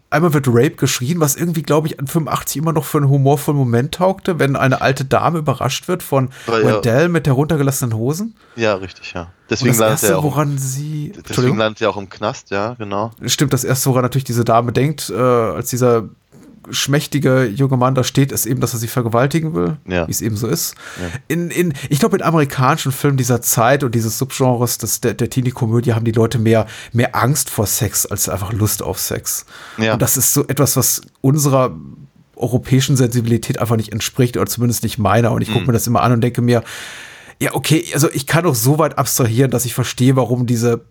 Einmal wird Rape geschrien, was irgendwie, glaube ich, an fünfundachtzig immer noch für einen humorvollen Moment taugte, wenn eine alte Dame überrascht wird von ja, Wendell ja. mit der runtergelassenen Hosen. Ja, richtig, ja. Deswegen und das erste, er auch, woran sie... Deswegen landet er auch im Knast, ja, genau. Stimmt, das erste, woran natürlich diese Dame denkt, äh, als dieser schmächtige junge Mann da steht, ist eben, dass er sie vergewaltigen will, ja. wie es eben so ist. Ja. In, in, ich glaube, in amerikanischen Filmen dieser Zeit und dieses Subgenres des, der, der Teenie-Komödie haben die Leute mehr, mehr Angst vor Sex als einfach Lust auf Sex. Ja. Und das ist so etwas, was unserer europäischen Sensibilität einfach nicht entspricht oder zumindest nicht meiner. Und ich gucke mhm. mir das immer an und denke mir, ja, okay, also ich kann doch so weit abstrahieren, dass ich verstehe, warum diese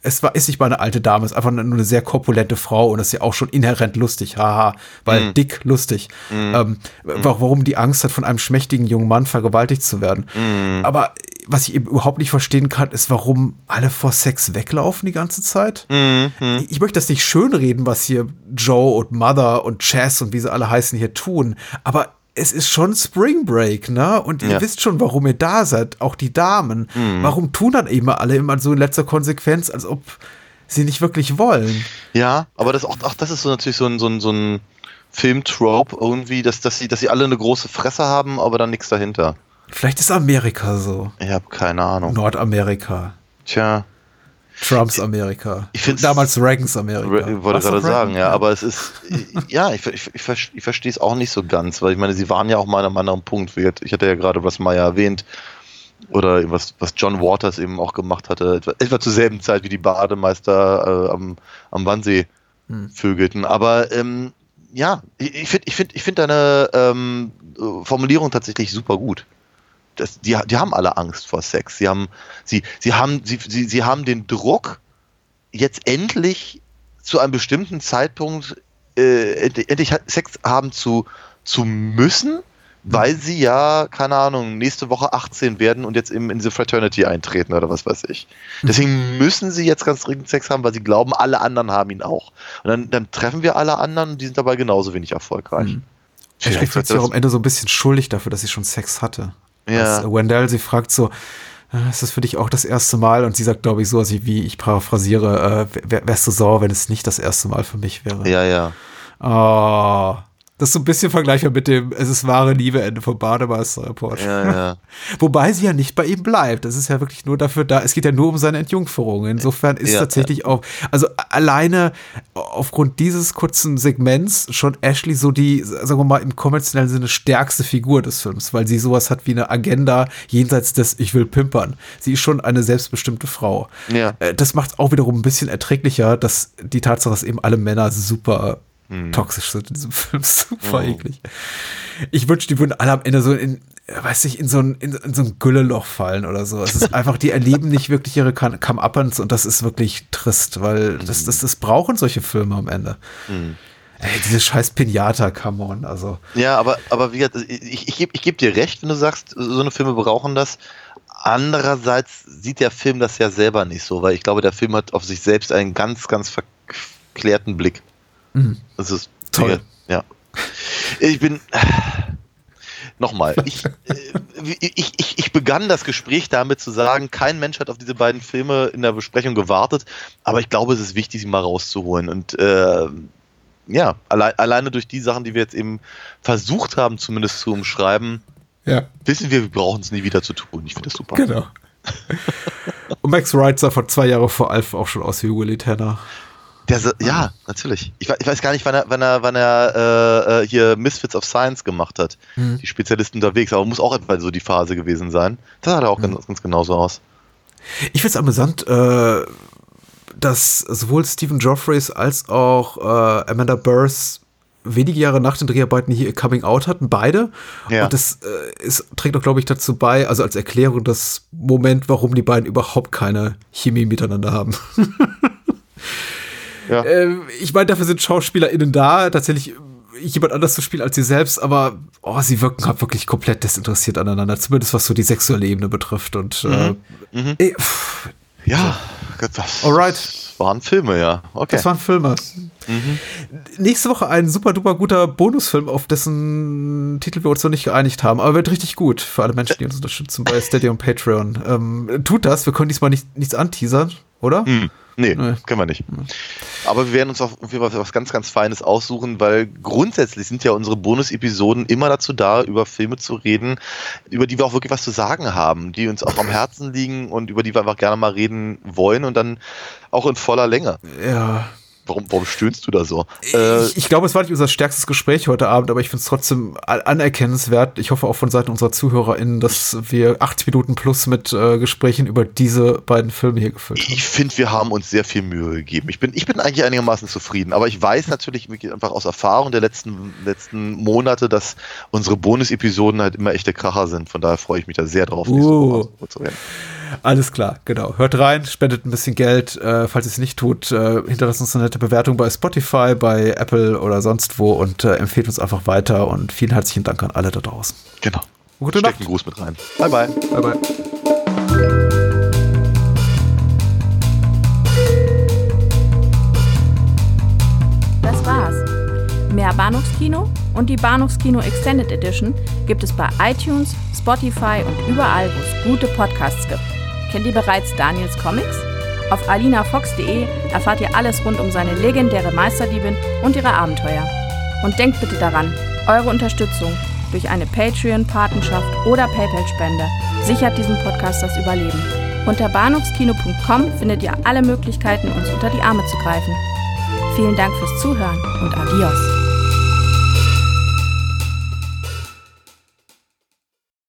Es war, ist nicht mal eine alte Dame, es ist einfach nur eine sehr korpulente Frau und das ist ja auch schon inhärent lustig, haha, weil mm. dick lustig. Mm. Ähm, warum die Angst hat, von einem schmächtigen jungen Mann vergewaltigt zu werden. Mm. Aber was ich eben überhaupt nicht verstehen kann, ist, warum alle vor Sex weglaufen die ganze Zeit. Mm. Ich möchte das nicht schönreden, was hier Joe und Mother und Chess und wie sie alle heißen hier tun, aber es ist schon Spring Break, ne? Und ihr ja. wisst schon, warum ihr da seid, auch die Damen. Mhm. Warum tun dann eben alle immer so in letzter Konsequenz, als ob sie nicht wirklich wollen? Ja, aber das auch, ach, das ist so natürlich so ein, so ein, so ein Film-Trope irgendwie, dass, dass, sie, dass sie alle eine große Fresse haben, aber dann nichts dahinter. Vielleicht ist Amerika so. Ich habe keine Ahnung. Nordamerika. Tja. Trumps Amerika. Ich, ich Damals Reagans Amerika. Ich wollte gerade sagen, ja, aber es ist, ja, ich, ich, ich, ich verstehe es auch nicht so ganz, weil ich meine, sie waren ja auch mal an einem anderen Punkt. Ich hatte ja gerade was Meyer erwähnt, oder was, was John Waters eben auch gemacht hatte, etwa, etwa zur selben Zeit wie die Bademeister äh, am, am Wannsee hm. vögelten. Aber ähm, ja, ich finde ich find, ich find deine ähm, Formulierung tatsächlich super gut. Das, die, die haben alle Angst vor Sex. Sie haben, sie, sie haben, sie, sie, sie haben den Druck, jetzt endlich zu einem bestimmten Zeitpunkt äh, endlich, endlich Sex haben zu, zu müssen, weil sie ja, keine Ahnung, nächste Woche achtzehn werden und jetzt eben in diese Fraternity eintreten oder was weiß ich. Deswegen müssen sie jetzt ganz dringend Sex haben, weil sie glauben, alle anderen haben ihn auch. Und dann, dann treffen wir alle anderen und die sind dabei genauso wenig erfolgreich. Mhm. Vielleicht wird sie auch am Ende so ein bisschen schuldig dafür, dass sie schon Sex hatte. Ja. Wendell, sie fragt so, ist das für dich auch das erste Mal? Und sie sagt, glaube ich, so, also wie ich paraphrasiere, äh, wärst du sauer, wenn es nicht das erste Mal für mich wäre? Ja, ja. Oh, das ist so ein bisschen vergleichbar mit dem Es ist wahre Liebe Ende vom Bademeister Report. Ja, ja. Wobei sie ja nicht bei ihm bleibt. Das ist ja wirklich nur dafür da, es geht ja nur um seine Entjungferung. Insofern ist ja, tatsächlich ja. auch, also alleine aufgrund dieses kurzen Segments schon Ashley so die, sagen wir mal, im konventionellen Sinne stärkste Figur des Films, weil sie sowas hat wie eine Agenda jenseits des Ich will pimpern. Sie ist schon eine selbstbestimmte Frau. Ja. Das macht es auch wiederum ein bisschen erträglicher, dass die Tatsache, dass eben alle Männer super Hm. toxisch sind in diesem Film, super oh. eklig. Ich wünsche, die würden alle am Ende so in, weiß ich, in so ein, in, in so ein Gülleloch fallen oder so. Es ist einfach, die erleben nicht wirklich ihre Come-Uppens und das ist wirklich trist, weil das, das, das brauchen solche Filme am Ende. Hm. Ey, diese scheiß Pinata, come on, also. Ja, aber, aber wie gesagt, ich, ich gebe ich geb dir recht, wenn du sagst, so eine Filme brauchen das. Andererseits sieht der Film das ja selber nicht so, weil ich glaube, der Film hat auf sich selbst einen ganz, ganz verklärten Blick. Das ist toll. Ja. Ich bin nochmal. Ich, ich, ich, ich begann das Gespräch damit zu sagen, kein Mensch hat auf diese beiden Filme in der Besprechung gewartet, aber ich glaube, es ist wichtig, sie mal rauszuholen. Und äh, ja, alle, alleine durch die Sachen, die wir jetzt eben versucht haben, zumindest zu umschreiben, ja. wissen wir, wir brauchen es nie wieder zu tun. Ich finde das super. Genau. Und Max Wright sah vor zwei Jahren vor Alf auch schon aus wie Willy Tanner. Der, ja, natürlich. Ich, ich weiß gar nicht, wann er, wann er, wann er äh, hier Misfits of Science gemacht hat. Mhm. Die Spezialisten unterwegs, aber muss auch etwa so die Phase gewesen sein. Das sah er auch mhm. ganz, ganz genauso aus. Ich finde es amüsant, äh, dass sowohl Stephen Geoffreys als auch äh, Amanda Bearse wenige Jahre nach den Dreharbeiten hier ihr Coming Out hatten, beide. Ja. Und das äh, ist, trägt auch, glaube ich, dazu bei, also als Erklärung, das Moment, warum die beiden überhaupt keine Chemie miteinander haben. Ja. Ich meine, dafür sind SchauspielerInnen da, tatsächlich jemand anders zu spielen als sie selbst, aber oh, sie wirken halt wirklich komplett desinteressiert aneinander, zumindest was so die sexuelle Ebene betrifft. Und mhm. Äh, mhm. Ey, pff, ja, so. das Alright. waren Filme, ja. Okay. Das waren Filme. Mhm. Nächste Woche ein super duper guter Bonusfilm, auf dessen Titel wir uns noch nicht geeinigt haben. Aber wird richtig gut für alle Menschen, die uns unterstützen bei Steady und Patreon. Ähm, tut das, wir können diesmal nicht, nichts anteasern, oder? Mhm. Nee, nee, können wir nicht. Aber wir werden uns auf jeden Fall was ganz, ganz Feines aussuchen, weil grundsätzlich sind ja unsere Bonus-Episoden immer dazu da, über Filme zu reden, über die wir auch wirklich was zu sagen haben, die uns auch am Herzen liegen und über die wir einfach gerne mal reden wollen und dann auch in voller Länge. Ja. Warum, warum stöhnst du da so? Äh, ich, ich glaube, es war nicht unser stärkstes Gespräch heute Abend, aber ich finde es trotzdem anerkennenswert. Ich hoffe auch von Seiten unserer ZuhörerInnen, dass wir achtzig Minuten plus mit äh, Gesprächen über diese beiden Filme hier gefüllt haben. Ich finde, wir haben uns sehr viel Mühe gegeben. Ich bin, ich bin eigentlich einigermaßen zufrieden, aber ich weiß natürlich einfach aus Erfahrung der letzten, letzten Monate, dass unsere Bonus-Episoden halt immer echte Kracher sind. Von daher freue ich mich da sehr drauf, uh. so zu reden. Alles klar, genau. Hört rein, spendet ein bisschen Geld. Äh, falls ihr es nicht tut, äh, hinterlasst uns eine nette Bewertung bei Spotify, bei Apple oder sonst wo und äh, empfehlt uns einfach weiter. Und vielen herzlichen Dank an alle da draußen. Genau. Gute Nacht. Steckt einen Gruß mit rein. Bye, bye. Bye, bye. Das war's. Mehr Bahnhofskino und die Bahnhofskino Extended Edition gibt es bei iTunes, Spotify und überall, wo es gute Podcasts gibt. Kennt ihr bereits Daniels Comics? Auf alinafox punkt de erfahrt ihr alles rund um seine legendäre Meisterdiebin und ihre Abenteuer. Und denkt bitte daran, eure Unterstützung durch eine Patreon-Patenschaft oder PayPal-Spende sichert diesem Podcast das Überleben. Unter bahnhofskino punkt com findet ihr alle Möglichkeiten, uns unter die Arme zu greifen. Vielen Dank fürs Zuhören und adios.